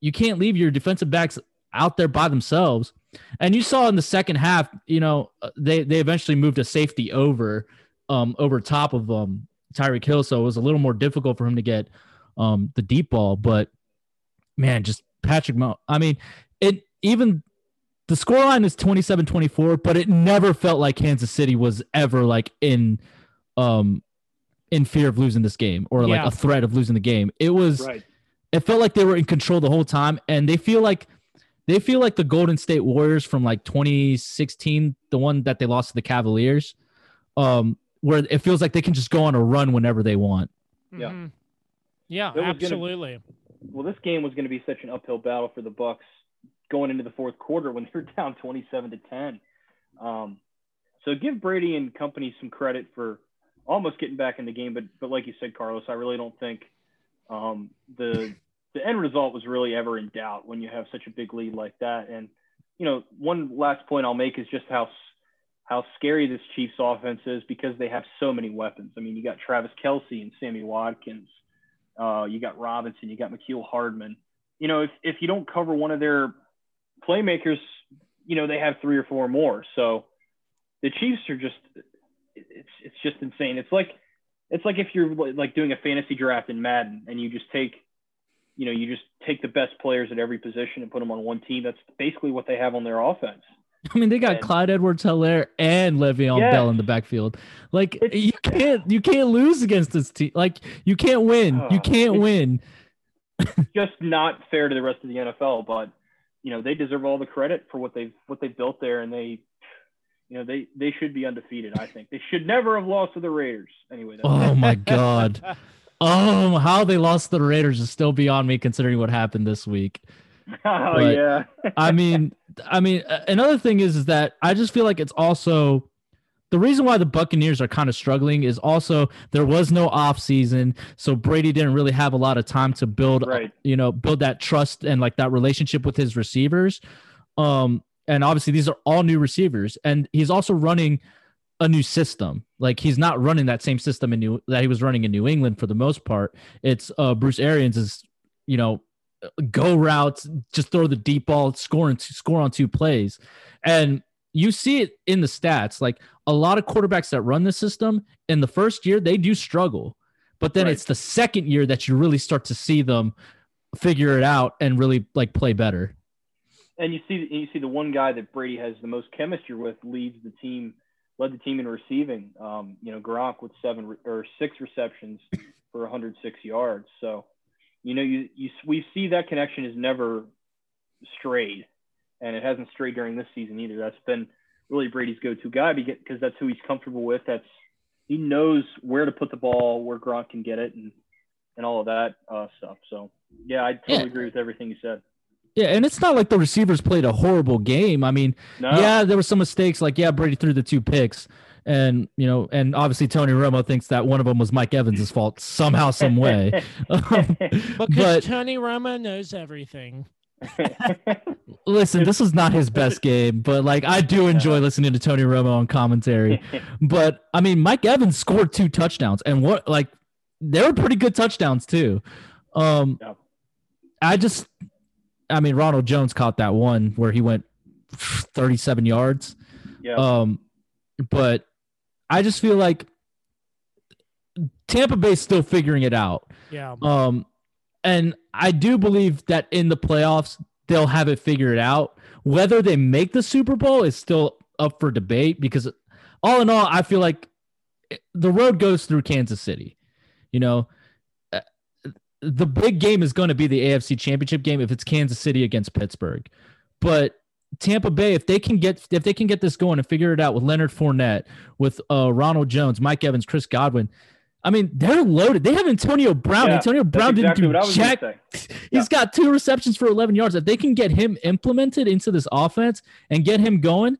you can't leave your defensive backs out there by themselves. And you saw in the second half, you know, they eventually moved a safety over top of Tyreek Hill. So it was a little more difficult for him to get the deep ball. But, man, just Patrick Mahomes. I mean, even the scoreline is 27-24, but it never felt like Kansas City was ever like in fear of losing this game or like a threat of losing the game. It was right. It felt like they were in control the whole time, and they feel like the Golden State Warriors from like 2016, the one that they lost to the Cavaliers, where it feels like they can just go on a run whenever they want. Yeah, mm-hmm. Yeah, absolutely. This game was going to be such an uphill battle for the Bucks going into the fourth quarter when they were down 27-10. So give Brady and company some credit for almost getting back in the game, but like you said, Carlos, I really don't think the end result was really ever in doubt when you have such a big lead like that. And, you know, one last point I'll make is just how scary this Chiefs offense is because they have so many weapons. I mean, you got Travis Kelce and Sammy Watkins. You got Robinson. You got Mecole Hardman. You know, if you don't cover one of their playmakers, you know, they have three or four more. So the Chiefs are just – it's just insane. It's like if you're like doing a fantasy draft in Madden and you just take the best players at every position and put them on one team. That's basically what they have on their offense. I mean, they got Clyde Edwards-Helaire and Le'Veon Bell in the backfield. Like, you can't lose against this team. Like, you can't win. You can't win. Just not fair to the rest of the NFL, but you know, they deserve all the credit for what they've built there, and they should be undefeated, I think. They should never have lost to the Raiders. Anyway. Oh, my God. Oh, how they lost to the Raiders is still beyond me considering what happened this week. Oh, but, yeah. I mean, another thing is that I just feel like it's also the reason why the Buccaneers are kind of struggling is also there was no offseason, so Brady didn't really have a lot of time to build, you know, build that trust and, like, that relationship with his receivers. And obviously, these are all new receivers, and he's also running a new system. Like, he's not running that same system that he was running in New England for the most part. It's Bruce Arians' you know, go routes, just throw the deep ball, score on two plays, and you see it in the stats. Like, a lot of quarterbacks that run this system in the first year, they do struggle, but then it's the second year that you really start to see them figure it out and really like play better. And you see the one guy that Brady has the most chemistry with led the team in receiving. You know, Gronk with 7 or 6 receptions for 106 yards. So, you know, we see that connection has never strayed. and it hasn't strayed during this season either. That's been really Brady's go-to guy because that's who he's comfortable with. That's he knows where to put the ball, where Gronk can get it, and all of that stuff. So, yeah, I totally agree with everything you said. Yeah, and it's not like the receivers played a horrible game. I mean, yeah, there were some mistakes. Like, Brady threw the two picks. And, you know, and obviously Tony Romo thinks that one of them was Mike Evans' fault somehow, some way. But Tony Romo knows everything. Listen, this was not his best game, but like I do enjoy listening to Tony Romo on commentary. But I mean, Mike Evans scored two touchdowns, and what like they were pretty good touchdowns too. I mean, Ronald Jones caught that one where he went 37 yards. Yeah. But I just feel like Tampa Bay's still figuring it out. Yeah. And I do believe that in the playoffs, they'll have it figured out. Whether they make the Super Bowl is still up for debate because all in all, I feel like the road goes through Kansas City. You know, the big game is going to be the AFC Championship game if it's Kansas City against Pittsburgh. But Tampa Bay, if they can get this going and figure it out with Leonard Fournette, with Ronald Jones, Mike Evans, Chris Godwin, I mean, they're loaded. They have Antonio Brown. Yeah, Antonio Brown didn't do jack. He's got two receptions for 11 yards. If they can get him implemented into this offense and get him going,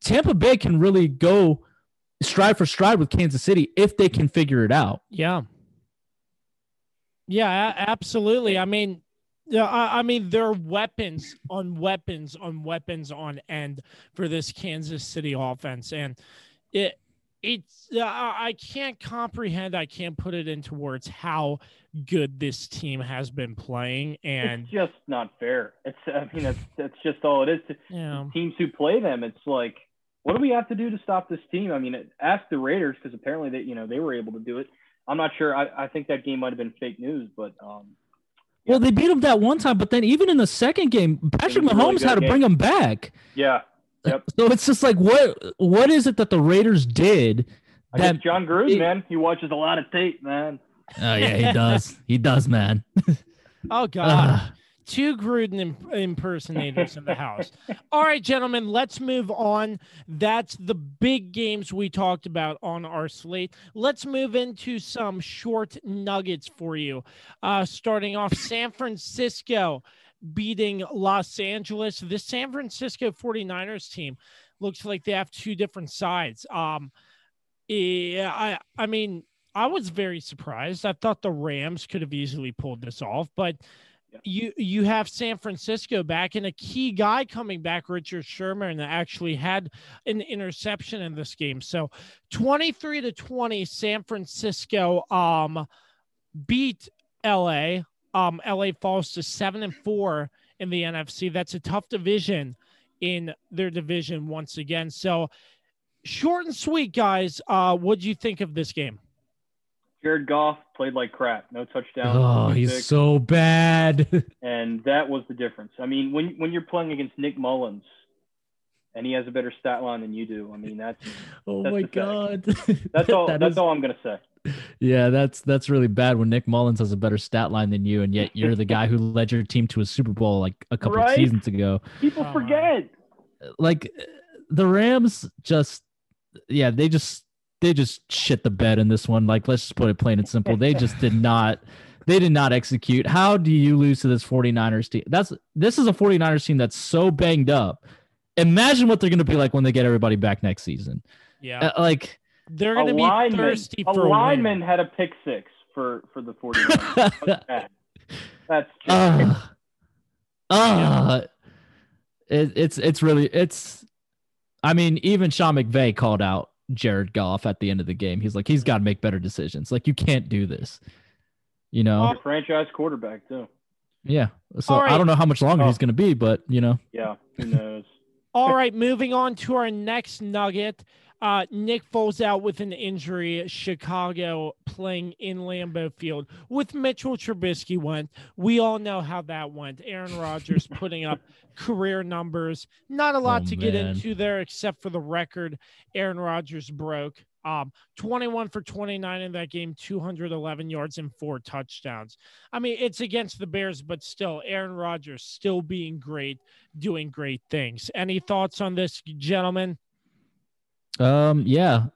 Tampa Bay can really go stride for stride with Kansas City if they can figure it out. Yeah. Yeah, absolutely. I mean, they're weapons on weapons on weapons on end for this Kansas City offense. And it's I can't comprehend, I can't put it into words how good this team has been playing. And it's just not fair. That's just all it is. Teams who play them, it's like, what do we have to do to stop this team? I mean, ask the Raiders, because apparently they were able to do it. I'm not sure. I think that game might have been fake news, but yeah. Well, they beat him that one time, but then even in the second game, Patrick Mahomes had to bring him back. Yeah. Yep. So it's just like, what is it that the Raiders did? I guess John Gruden, man, he watches a lot of tape, man. Oh yeah, he does. He does, man. Oh God, two Gruden impersonators in the house. All right, gentlemen, let's move on. That's the big games we talked about on our slate. Let's move into some short nuggets for you. Starting off, San Francisco beating Los Angeles. This San Francisco 49ers team looks like they have two different sides. I mean, I was very surprised. I thought the Rams could have easily pulled this off, but you have San Francisco back and a key guy coming back, Richard Sherman, that actually had an interception in this game. So 23-20, San Francisco beat LA. LA falls to 7-4 in the NFC. That's a tough division in their division once again. So short and sweet, guys. What'd you think of this game? Jared Goff played like crap. No touchdowns. Oh, he's so bad. And that was the difference. I mean, when you're playing against Nick Mullins and he has a better stat line than you do, I mean, that's oh my God. That's all. That's all I'm gonna say. Yeah, that's really bad when Nick Mullins has a better stat line than you, and yet you're the guy who led your team to a Super Bowl like a couple of seasons ago. People forget. Like the Rams they just shit the bed in this one. Like, let's just put it plain and simple. They just did not execute. How do you lose to this 49ers team? This is a 49ers team that's so banged up. Imagine what they're going to be like when they get everybody back next season. Yeah. They're going to be thirsty for a lineman had a pick six for the 49ers. That's just it's really I mean, even Sean McVay called out Jared Goff at the end of the game. He's like, he's got to make better decisions. Like, you can't do this. You know, franchise quarterback too. Yeah. So I don't know how much longer he's going to be, but you know. Yeah. Who knows? All right. Moving on to our next nugget. Nick Foles out with an injury. Chicago playing in Lambeau Field with Mitchell Trubisky went. We all know how that went. Aaron Rodgers putting up career numbers. Not a lot to get into there except for the record Aaron Rodgers broke 21 for 29 in that game, 211 yards and 4 touchdowns. I mean, it's against the Bears, but still, Aaron Rodgers still being great, doing great things. Any thoughts on this, gentlemen? Aaron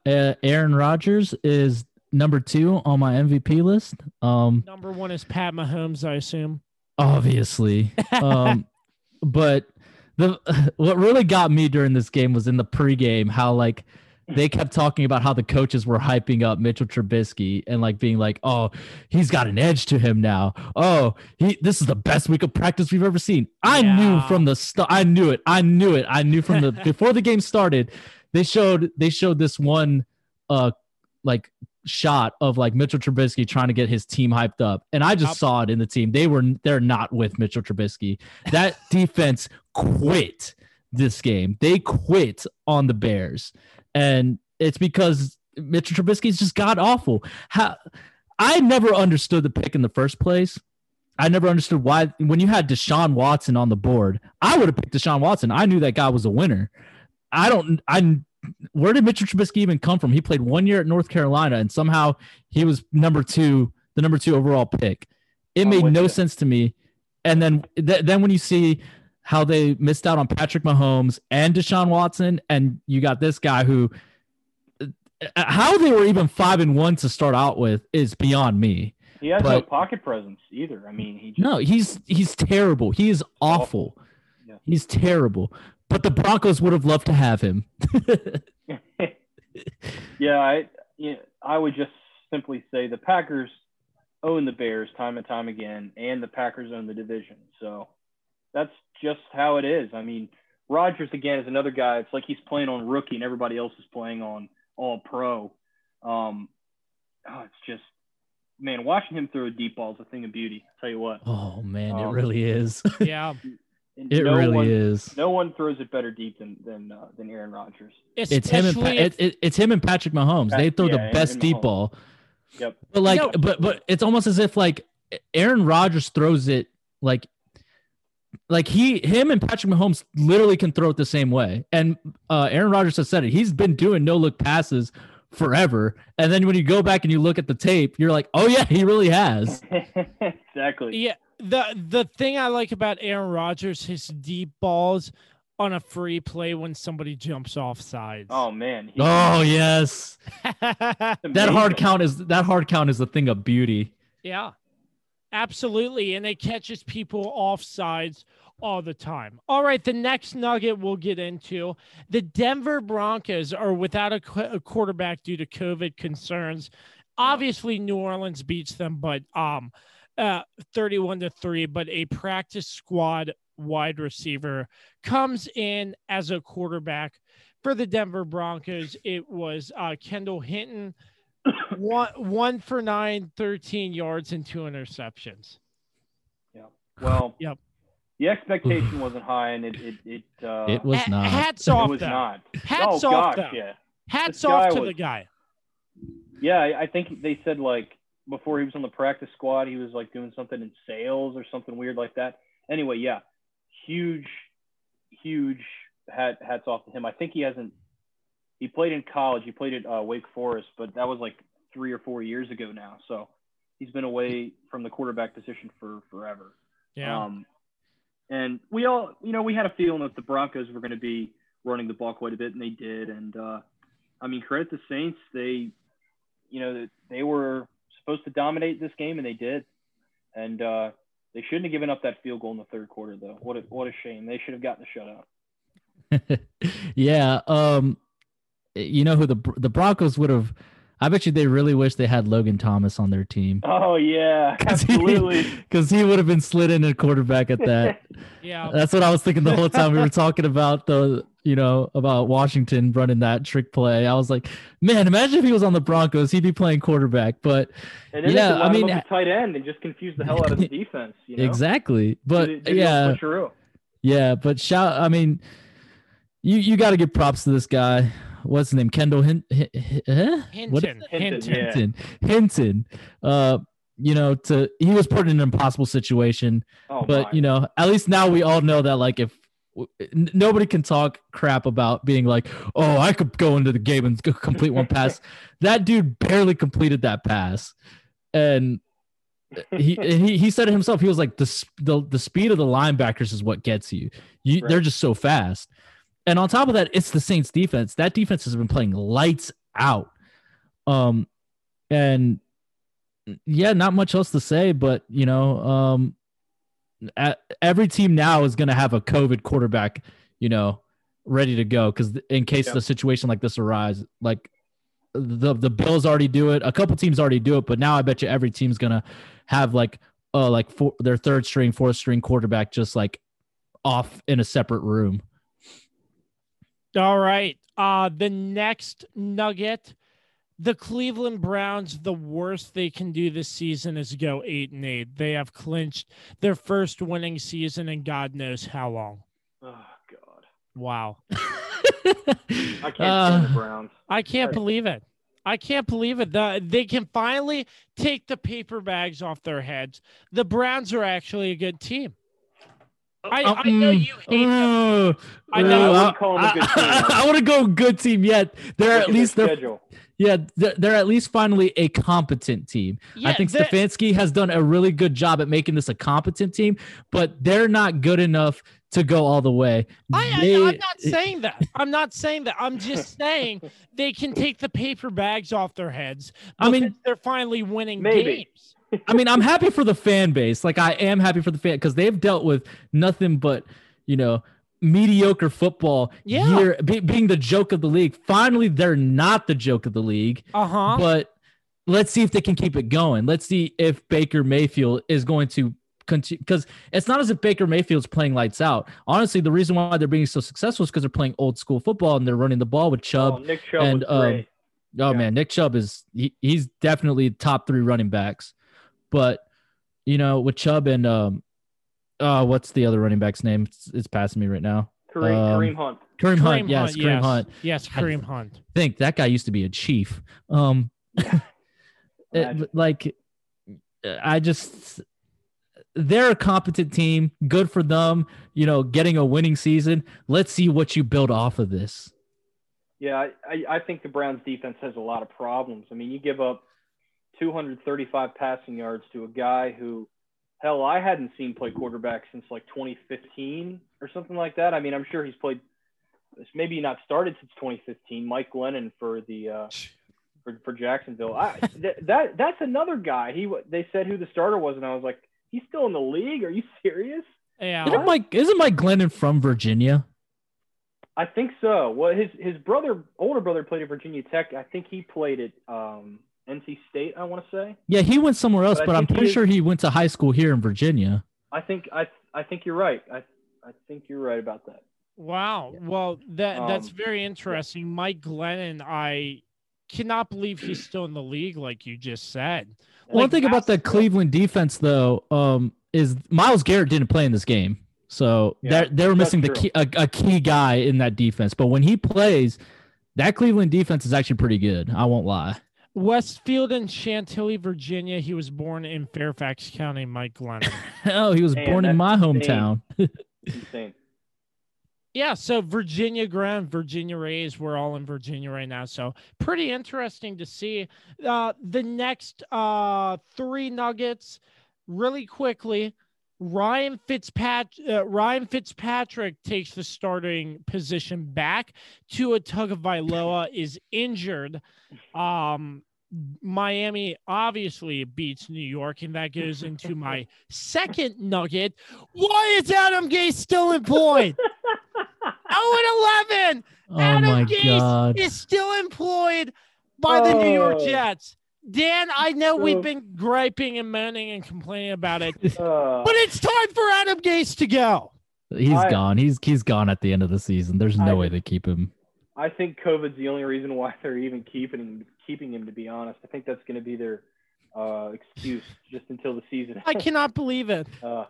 Rodgers is number 2 on my MVP list. Number 1 is Pat Mahomes, I assume. Obviously. But what really got me during this game was in the pregame, how like they kept talking about how the coaches were hyping up Mitchell Trubisky and like being like, oh, he's got an edge to him now. Oh, this is the best week of practice we've ever seen. I knew from the start. I knew it. I knew from the before the game started. They showed this one like shot of like Mitchell Trubisky trying to get his team hyped up, and I just saw it in the team. They're not with Mitchell Trubisky. That defense quit this game. They quit on the Bears, and it's because Mitchell Trubisky's just god awful. I never understood the pick in the first place. I never understood why when you had Deshaun Watson on the board, I would have picked Deshaun Watson. I knew that guy was a winner. Where did Mitchell Trubisky even come from? He played 1 year at North Carolina, and somehow he was the number two overall pick. It made no sense to me. And then when you see how they missed out on Patrick Mahomes and Deshaun Watson, and you got this guy who, how they were even 5-1 to start out with is beyond me. He has no pocket presence either. I mean, he's terrible. He is awful. Yeah. He's terrible. But the Broncos would have loved to have him. I would just simply say the Packers own the Bears time and time again, and the Packers own the division. So that's just how it is. I mean, Rodgers, again, is another guy. It's like he's playing on rookie and everybody else is playing on all pro. It's just, man, watching him throw a deep ball is a thing of beauty. I'll tell you what. Oh, man, it really is. Yeah. It really is. No one throws it better deep than Aaron Rodgers. It's him and Patrick Mahomes. They throw the best deep ball. Yep. But like, but it's almost as if like Aaron Rodgers throws it like him and Patrick Mahomes literally can throw it the same way. And Aaron Rodgers has said it. He's been doing no look passes forever. And then when you go back and you look at the tape, you're like, oh yeah, he really has. Exactly. Yeah. The thing I like about Aaron Rodgers, his deep balls on a free play when somebody jumps off sides. Oh man. Yes. That hard count is a thing of beauty. Yeah. Absolutely. And it catches people off sides all the time. All right, the next nugget we'll get into. The Denver Broncos are without a quarterback due to COVID concerns. Obviously, New Orleans beats them, but 31-3, but a practice squad wide receiver comes in as a quarterback for the Denver Broncos. It was Kendall Hinton, 1 for 9, 13 yards and 2 interceptions. Yeah. Well, yep. The expectation wasn't high, and it was not. Hats off. It was not. Hats off. Yeah. Hats off to the guy. Yeah, I think they said like, before he was on the practice squad, he was like doing something in sales or something weird like that. Anyway, yeah, huge hats off to him. I think he played in college. He played at Wake Forest, but that was like 3 or 4 years ago now. So he's been away from the quarterback position for forever. Yeah. And we all, we had a feeling that the Broncos were going to be running the ball quite a bit, and they did. And I mean, credit the Saints. They, they were supposed to dominate this game, and they did. And they shouldn't have given up that field goal in the third quarter, though. What a shame. They should have gotten a shutout. Yeah. You know who the Broncos would have – I bet you they really wish they had Logan Thomas on their team. Oh, yeah. Absolutely. Because he would have been slid in at quarterback at that. Yeah. That's what I was thinking the whole time we were talking about about Washington running that trick play. I was like, man, imagine if he was on the Broncos, he'd be playing quarterback. But and then I mean, up the tight end and just confuse the hell out of the defense. Exactly. But but you got to give props to this guy. What's his name? Kendall Hinton. He was put in an impossible situation, at least now we all know that like, if nobody can talk crap about being like, oh, I could go into the game and complete one pass. That dude barely completed that pass. And he said it himself. He was like, the speed of the linebackers is what gets you. Right. They're just so fast. And on top of that, it's the Saints defense. That defense has been playing lights out. And yeah, not much else to say, but you know, every team now is going to have a COVID quarterback, you know, ready to go. Cause in case the situation like this arises, like the Bills already do it. A couple teams already do it, but now I bet you every team's going to have their third string, fourth string quarterback, just like off in a separate room. All right. The next nugget, the Cleveland Browns, the worst they can do this season is go 8-8. They have clinched their first winning season in God knows how long. Oh, God. Wow. I can't see the Browns. I can't believe it. They can finally take the paper bags off their heads. The Browns are actually a good team. I know you hate them. I want to go good team yet. They're at least finally a competent team. Yeah, I think Stefanski has done a really good job at making this a competent team, but they're not good enough to go all the way. I'm not saying that. I'm just saying they can take the paper bags off their heads. I mean, they're finally winning games. I mean, I'm happy for the fan base. Like, I am happy for the fan because they've dealt with nothing but, you know, mediocre football year, being the joke of the league. Finally, they're not the joke of the league. But let's see if they can keep it going. Let's see if Baker Mayfield is going to continue, because it's not as if Baker Mayfield's playing lights out. Honestly, the reason why they're being so successful is because they're playing old school football and they're running the ball with Chubb. Nick Chubb and great. Man, Nick Chubb is he's definitely top three running backs. But, you know, with Chubb and what's the other running back's name? It's passing me right now. Kareem Hunt. Kareem Hunt. I think that guy used to be a Chief. They're a competent team. Good for them. You know, getting a winning season. Let's see what you build off of this. Yeah, I think the Browns defense has a lot of problems. I mean, you give up 235 passing yards to a guy who, hell, I hadn't seen play quarterback since like 2015 or something like that. I mean, I'm sure he's played, maybe not started since 2015. Mike Glennon for the for Jacksonville. That's another guy. They said who the starter was, and I was like, he's still in the league? Are you serious? Yeah. Isn't Mike Glennon from Virginia? I think so. Well, his brother, older brother, played at Virginia Tech. I think he played at NC State, I want to say. Yeah, he went somewhere else, but I'm pretty sure he went to high school here in Virginia. I think you're right. I think you're right about that. Wow. Yeah. Well, that's very interesting. Mike Glennon, I cannot believe he's still in the league, like you just said. One thing about the Cleveland defense, though, is Myles Garrett didn't play in this game, so they were missing a key guy in that defense. But when he plays, that Cleveland defense is actually pretty good. I won't lie. Westfield in Chantilly, Virginia. He was born in Fairfax County, Mike Glennon. Oh, he was born in my hometown. Insane. Yeah, so Virginia Grand, Virginia Rays, we're all in Virginia right now. So pretty interesting to see. The next three nuggets, really quickly, Ryan Fitzpatrick takes the starting position back. Tua Tagovailoa is injured. Miami obviously beats New York, and that goes into my second nugget. Why is Adam Gase still employed? 0-11. Adam Gase is still employed by the New York Jets. Dan, I know we've been griping and moaning and complaining about it, but it's time for Adam Gase to go. He's gone. He's gone at the end of the season. There's no way they keep him. I think COVID's the only reason why they're even keeping him, to be honest. I think that's going to be their excuse just until the season. I cannot believe it. I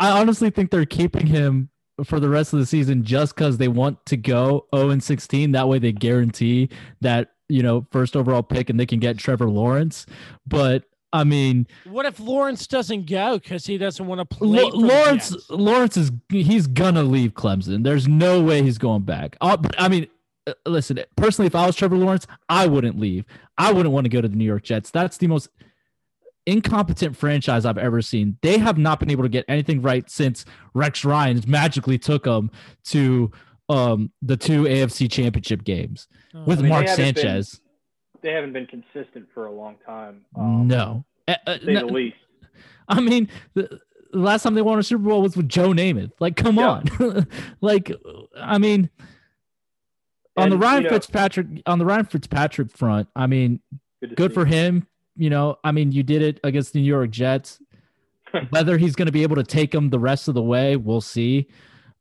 honestly think they're keeping him for the rest of the season just because they want to go 0-16. That way they guarantee that, you know, first overall pick and they can get Trevor Lawrence. But I mean, what if Lawrence doesn't go because he doesn't want to play? Lawrence he's gonna leave Clemson. There's no way he's going back. I mean, listen, personally, if I was Trevor Lawrence, I wouldn't leave. I wouldn't want to go to the New York Jets. That's the most incompetent franchise I've ever seen. They have not been able to get anything right since Rex Ryan magically took them to the two AFC championship games with Mark Sanchez. They haven't been consistent for a long time. To say the least. I mean, the last time they won a Super Bowl was with Joe Namath. Like, come on. Like, I mean, on the Ryan Fitzpatrick front, I mean, good for him. You know, I mean, you did it against the New York Jets. Whether he's going to be able to take them the rest of the way, we'll see.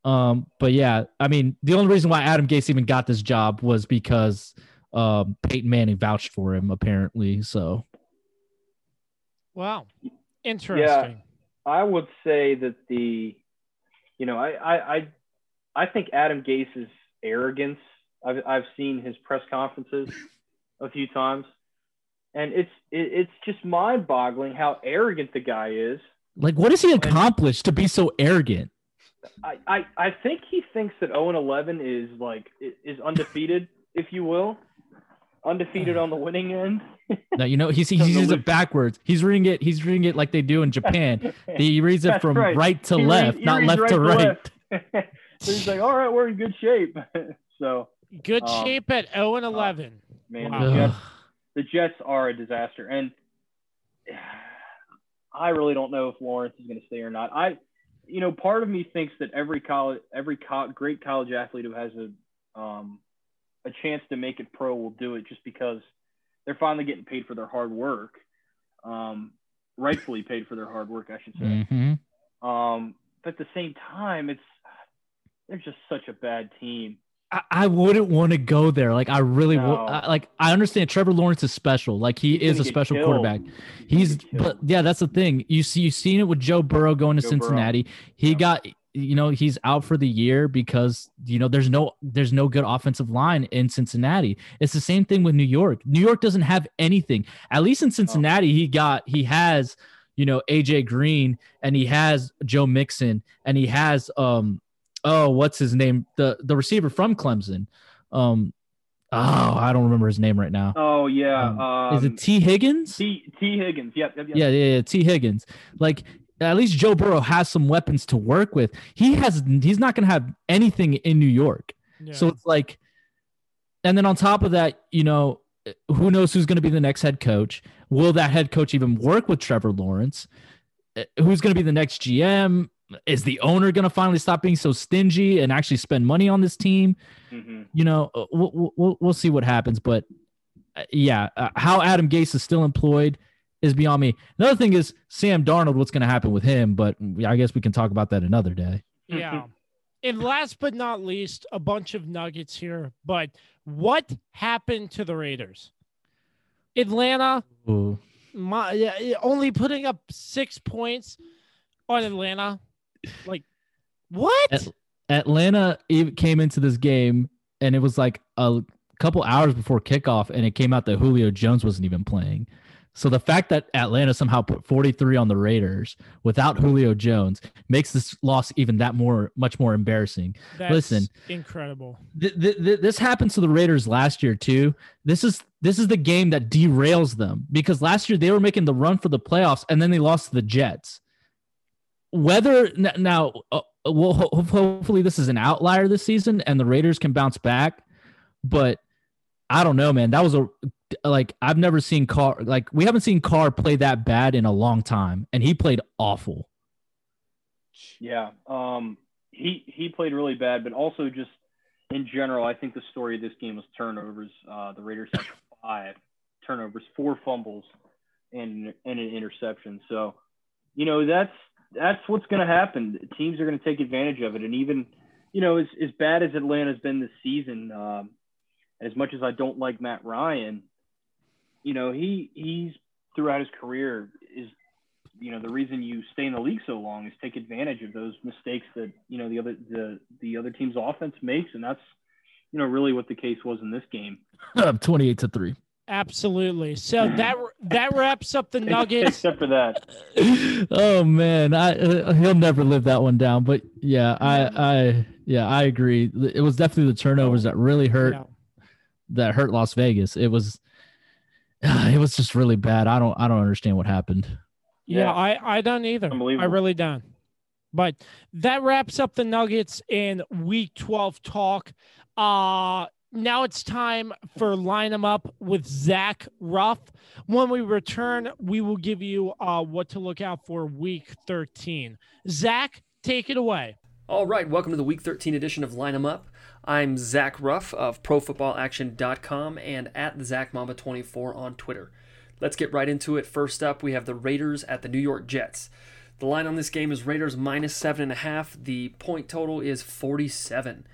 But yeah, I mean, the only reason why Adam Gase even got this job was because Peyton Manning vouched for him, apparently. So, wow, interesting. Yeah, I would say that I think Adam Gase's arrogance. I've seen his press conferences a few times. And it's just mind-boggling how arrogant the guy is. Like, what has he accomplished to be so arrogant? I think he thinks that 0-11 is undefeated, if you will, undefeated on the winning end. No, you know he uses it backwards. He's reading it like they do in Japan. He reads it from right to left, not left to right. So he's like, all right, we're in good shape. So good shape at 0-11. Man, wow. The Jets are a disaster, and I really don't know if Lawrence is going to stay or not. Part of me thinks that every great college athlete who has a chance to make it pro will do it, just because they're finally getting paid for their hard work, rightfully paid for their hard work, I should say. Mm-hmm. But at the same time, they're just such a bad team. I wouldn't want to go there. Like, I really I understand Trevor Lawrence is special. Like, he is a special quarterback. That's the thing. You've seen it with Joe Burrow going to Cincinnati. He's out for the year because, you know, there's no good offensive line in Cincinnati. It's the same thing with New York. New York doesn't have anything. At least in Cincinnati, he has, you know, AJ Green, and he has Joe Mixon, and he has, what's his name? The receiver from Clemson. I don't remember his name right now. Oh, yeah. Is it T. Higgins? T. Higgins, yep. Yeah, T. Higgins. Like, at least Joe Burrow has some weapons to work with. He's not going to have anything in New York. Yeah. So it's like – and then on top of that, you know, who knows who's going to be the next head coach? Will that head coach even work with Trevor Lawrence? Who's going to be the next GM? Is the owner going to finally stop being so stingy and actually spend money on this team? Mm-hmm. You know, we'll see what happens. But, how Adam Gase is still employed is beyond me. Another thing is Sam Darnold, what's going to happen with him? But I guess we can talk about that another day. Yeah. And last but not least, a bunch of nuggets here. But what happened to the Raiders? Atlanta, only putting up 6 points on Atlanta. Like, what? Atlanta came into this game, and it was like a couple hours before kickoff, and it came out that Julio Jones wasn't even playing. So the fact that Atlanta somehow put 43 on the Raiders without Julio Jones makes this loss even that much more embarrassing. That's incredible. This happened to the Raiders last year too. This is the game that derails them, because last year they were making the run for the playoffs, and then they lost to the Jets. Whether now, hopefully this is an outlier this season and the Raiders can bounce back, but I don't know, man. That was I've never seen Carr, like, we haven't seen Carr play that bad in a long time, and he played awful. Yeah, he played really bad, but also just in general, I think the story of this game was turnovers. The Raiders had 5 turnovers, 4 fumbles, and an interception. So, you know, that's what's going to happen. Teams are going to take advantage of it. And even, you know, as bad as Atlanta's been this season, as much as I don't like Matt Ryan, you know, he's throughout his career is, you know, the reason you stay in the league so long is take advantage of those mistakes that, you know, the other team's offense makes. And that's, you know, really what the case was in this game. 28-3. Absolutely. So that wraps up the Nuggets. Except for that. Oh man, he'll never live that one down. But yeah, I agree. It was definitely the turnovers that really hurt. Yeah. That hurt Las Vegas. It was just really bad. I don't understand what happened. Yeah, I don't either. I really don't. But that wraps up the Nuggets in Week 12 talk. Now it's time for Line 'Em Up with Zach Ruff. When we return, we will give you what to look out for Week 13. Zach, take it away. All right, welcome to the Week 13 edition of Line 'Em Up. I'm Zach Ruff of ProFootballAction.com and at ZachMama24 on Twitter. Let's get right into it. First up, we have the Raiders at the New York Jets. The line on this game is Raiders -7.5. The point total is 47.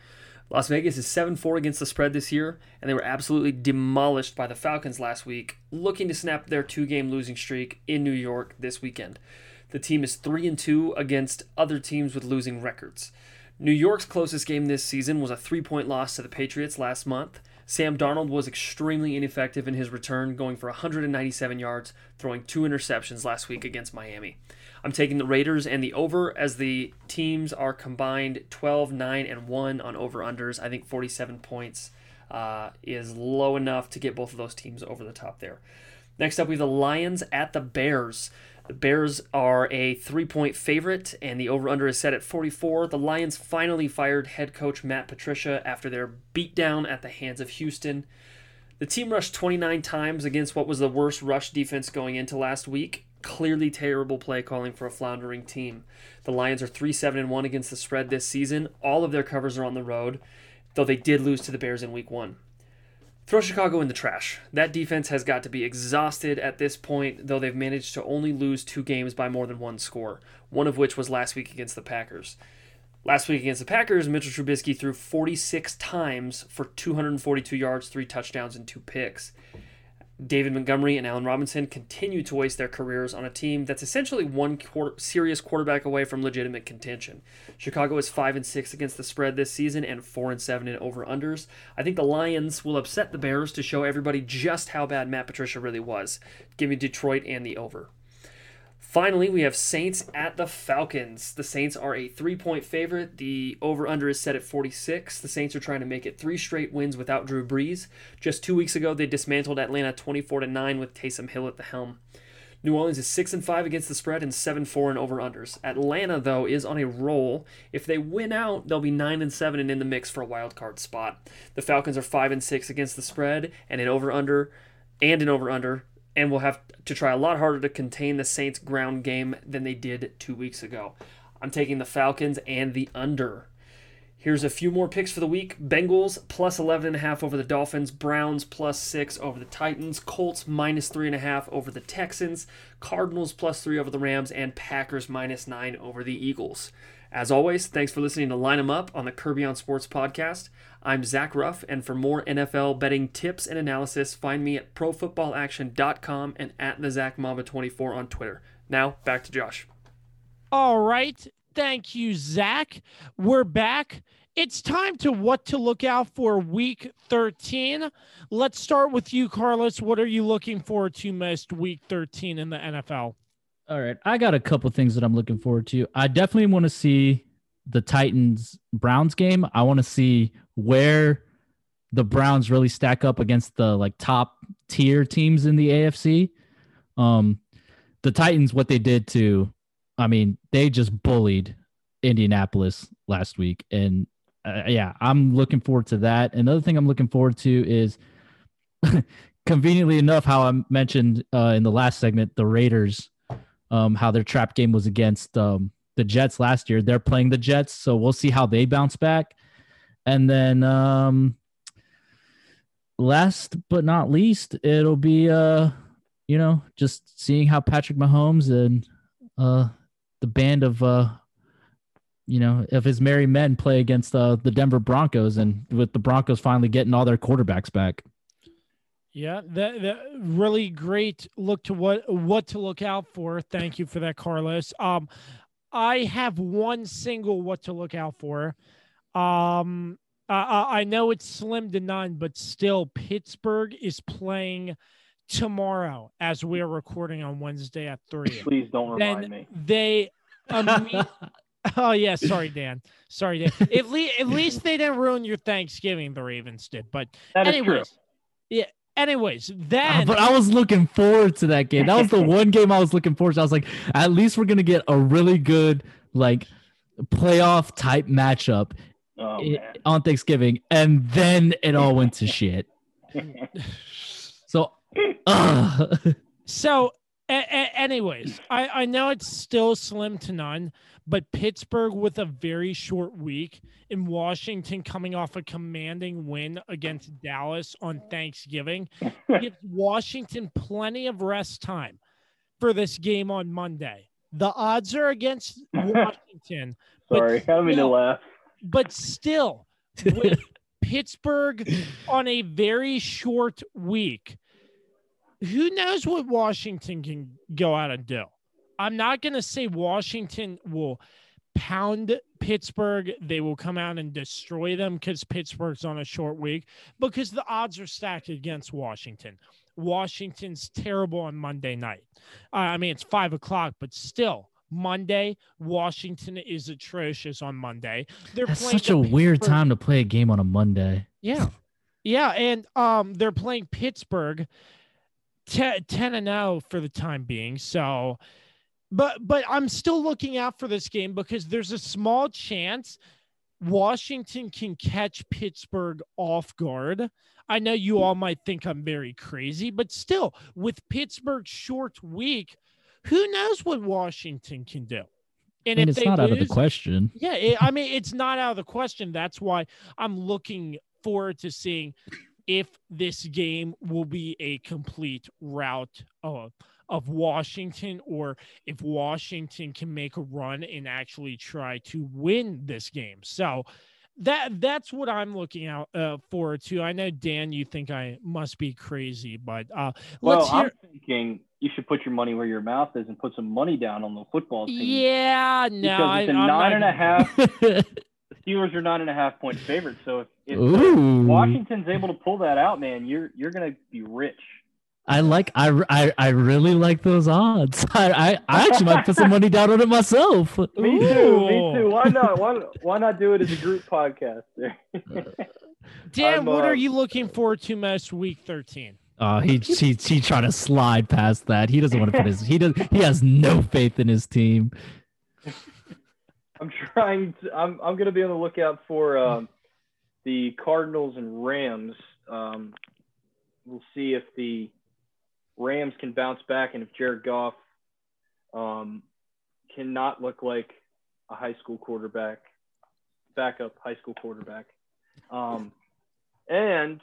Las Vegas is 7-4 against the spread this year, and they were absolutely demolished by the Falcons last week, looking to snap their two-game losing streak in New York this weekend. The team is 3-2 against other teams with losing records. New York's closest game this season was a 3-point loss to the Patriots last month. Sam Darnold was extremely ineffective in his return, going for 197 yards, throwing 2 interceptions last week against Miami. I'm taking the Raiders and the over, as the teams are combined 12, 9, and 1 on over-unders. I think 47 points is low enough to get both of those teams over the top there. Next up, we have the Lions at the Bears. The Bears are a 3-point favorite, and the over-under is set at 44. The Lions finally fired head coach Matt Patricia after their beatdown at the hands of Houston. The team rushed 29 times against what was the worst rush defense going into last week. Clearly terrible play calling for a floundering team. The Lions are 3-7-1 against the spread this season. All of their covers are on the road, though they did lose to the Bears in Week 1. Throw Chicago in the trash. That defense has got to be exhausted at this point, though they've managed to only lose 2 games by more than 1 score, one of which was last week against the Packers. Last week against the Packers, Mitchell Trubisky threw 46 times for 242 yards, 3 touchdowns, and 2 picks. David Montgomery and Allen Robinson continue to waste their careers on a team that's essentially one serious quarterback away from legitimate contention. Chicago is 5-6 against the spread this season and 4-7 in over-unders. I think the Lions will upset the Bears to show everybody just how bad Matt Patricia really was. Give me Detroit and the over. Finally, we have Saints at the Falcons. The Saints are a 3-point favorite. The over-under is set at 46. The Saints are trying to make it 3 straight wins without Drew Brees. Just 2 weeks ago, they dismantled Atlanta 24-9 with Taysom Hill at the helm. New Orleans is 6-5 against the spread and 7-4 in over-unders. Atlanta, though, is on a roll. If they win out, they'll be 9-7 and in the mix for a wild card spot. The Falcons are 5-6 against the spread and an over-under. And we'll have to try a lot harder to contain the Saints' ground game than they did 2 weeks ago. I'm taking the Falcons and the under. Here's a few more picks for the week. Bengals +11.5 over the Dolphins. Browns +6 over the Titans. Colts -3.5 over the Texans. Cardinals +3 over the Rams. And Packers -9 over the Eagles. As always, thanks for listening to Line 'Em Up on the Kirby on Sports podcast. I'm Zach Ruff, and for more NFL betting tips and analysis, find me at ProFootballAction.com and at TheZachMama24 on Twitter. Now, back to Josh. All right. Thank you, Zach. We're back. It's time to what to look out for Week 13. Let's start with you, Carlos. What are you looking forward to most Week 13 in the NFL? All right. I got a couple things that I'm looking forward to. I definitely want to see the Titans-Browns game. I want to see where the Browns really stack up against the top tier teams in the AFC. The Titans, what they did to... they just bullied Indianapolis last week. And I'm looking forward to that. Another thing I'm looking forward to is conveniently enough, how I mentioned in the last segment, the Raiders, how their trap game was against the Jets last year. They're playing the Jets, so we'll see how they bounce back. And then last but not least, it'll be, just seeing how Patrick Mahomes and the band of, of his merry men play against the Denver Broncos, and with the Broncos finally getting all their quarterbacks back. Yeah, that really great look to what to look out for. Thank you for that, Carlos. I have one single what to look out for. I know it's slim to none, but still Pittsburgh is playing tomorrow as we are recording on Wednesday at 3. Please don't remind me. Oh, yeah. Sorry, Dan. Sorry, Dan. At least they didn't ruin your Thanksgiving. The Ravens did. But that anyways, is true. Yeah. Anyways, then. But I was looking forward to that game. That was the one game I was looking forward to. I was like, at least we're going to get a really good, like, playoff type matchup on Thanksgiving. And then it all went to shit. Anyways, I know it's still slim to none, but Pittsburgh with a very short week and Washington coming off a commanding win against Dallas on Thanksgiving gives Washington plenty of rest time for this game on Monday. The odds are against Washington. But still, with Pittsburgh on a very short week, who knows what Washington can go out and do? I'm not going to say Washington will pound Pittsburgh. They will come out and destroy them because Pittsburgh's on a short week, because the odds are stacked against Washington. Washington's terrible on Monday night. I mean, it's 5 o'clock, but still. Monday, Washington is atrocious on Monday. That's such a weird time to play a game on a Monday. Yeah. Yeah. And they're playing Pittsburgh 10-0 for the time being. So, but I'm still looking out for this game because there's a small chance Washington can catch Pittsburgh off guard. I know you all might think I'm very crazy, but still, with Pittsburgh's short week, who knows what Washington can do? And if it's not out of the question. Yeah, I mean, it's not out of the question. That's why I'm looking forward to seeing if this game will be a complete rout of Washington, or if Washington can make a run and actually try to win this game. So that's what I'm looking out forward to. I know, Dan, you think I must be crazy, but I'm thinking you should put your money where your mouth is and put some money down on the football team. Yeah, no, because it's a 9.5. Steelers are 9.5 point favorites, so if Washington's able to pull that out, man, you're gonna be rich. I really like those odds. I actually might put some money down on it myself. Me too. Why not do it as a group podcast? Dan, what are you looking forward to most week 13? He trying to slide past that. He doesn't want to put his. He has no faith in his team. I'm going to be on the lookout for the Cardinals and Rams. We'll see if the Rams can bounce back and if Jared Goff cannot look like a backup high school quarterback. And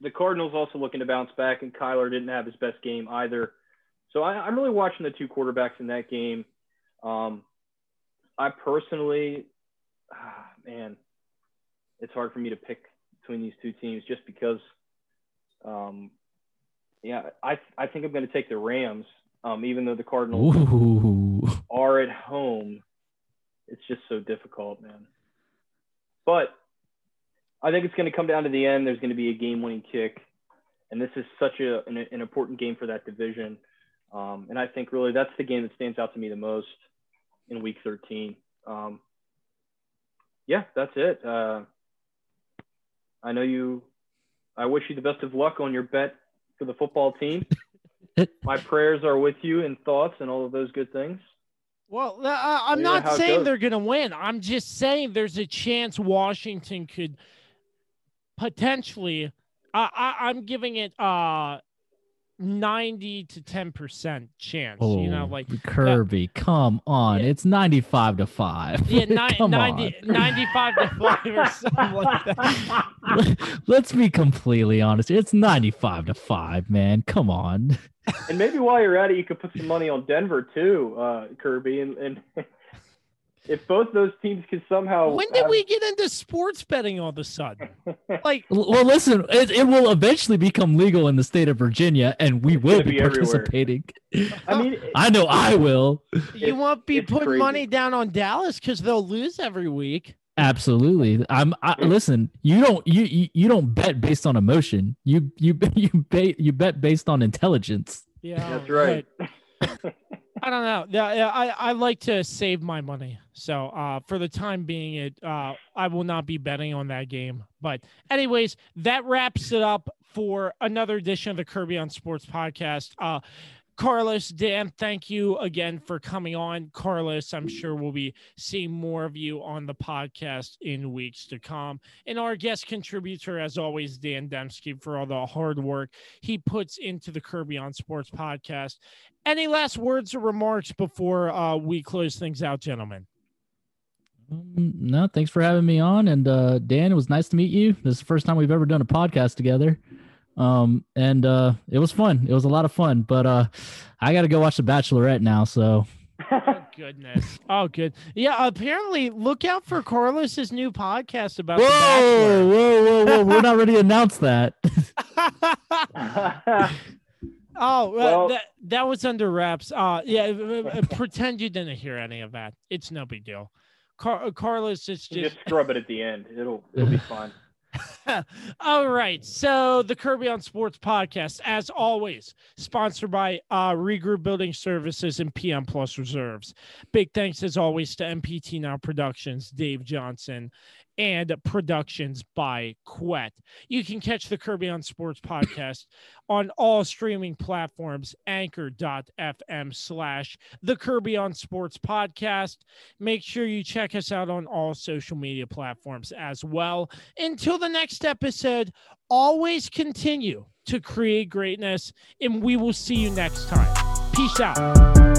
the Cardinals also looking to bounce back, and Kyler didn't have his best game either. So I'm really watching the two quarterbacks in that game. I personally, it's hard for me to pick between these two teams just because, I think I'm going to take the Rams, even though the Cardinals are at home. It's just so difficult, man. But I think it's going to come down to the end. There's going to be a game-winning kick, and this is such an important game for that division. And I think really that's the game that stands out to me the most in week 13. That's it. I wish you the best of luck on your bet for the football team. My prayers are with you and thoughts and all of those good things. Well, I'm not saying they're going to win. I'm just saying there's a chance Washington could potentially, I'm giving it 90 to 10% chance, Kirby, come on. Yeah. It's 95-5. Yeah, 95 to 5 or something like that. Let's be completely honest. It's 95-5, man. Come on. And maybe while you're at it, you could put some money on Denver too, Kirby. And if both those teams can somehow. When did we get into sports betting all of a sudden? Well, listen, it will eventually become legal in the state of Virginia, and we will be participating. I mean, I know I will. You won't be putting money down on Dallas because they'll lose every week. Absolutely. Listen, you don't bet based on emotion. You bet based on intelligence. Yeah, that's right. But, I don't know. Yeah, I like to save my money. So for the time being, I will not be betting on that game. But anyways, that wraps it up for another edition of the Kirby on Sports podcast. Carlos, Dan, thank you again for coming on. Carlos, I'm sure we'll be seeing more of you on the podcast in weeks to come. And our guest contributor, as always, Dan Demski, for all the hard work he puts into the Kirby on Sports podcast. Any last words or remarks before we close things out, gentlemen? No, thanks for having me on. And Dan, it was nice to meet you. This is the first time we've ever done a podcast together. And it was fun. It was a lot of fun, but I got to go watch The Bachelorette now. So, oh, goodness. Oh, good. Yeah. Apparently, look out for Corliss's new podcast about The Bachelor. Whoa. We're not ready to announce that. Well, that was under wraps. Pretend you didn't hear any of that. It's no big deal. Carlos, it's just scrub it at the end. It'll be fun. All right, so the Kirby on Sports podcast, as always, sponsored by Regroup Building Services and PM Plus Reserves. Big thanks, as always, to MPT Now Productions, Dave Johnson, and Productions by Quet. You can catch the Kirby on Sports podcast on all streaming platforms, anchor.fm/the Kirby on Sports podcast. Make sure you check us out on all social media platforms as well. Until the next episode, always continue to create greatness, and we will see you next time. Peace out.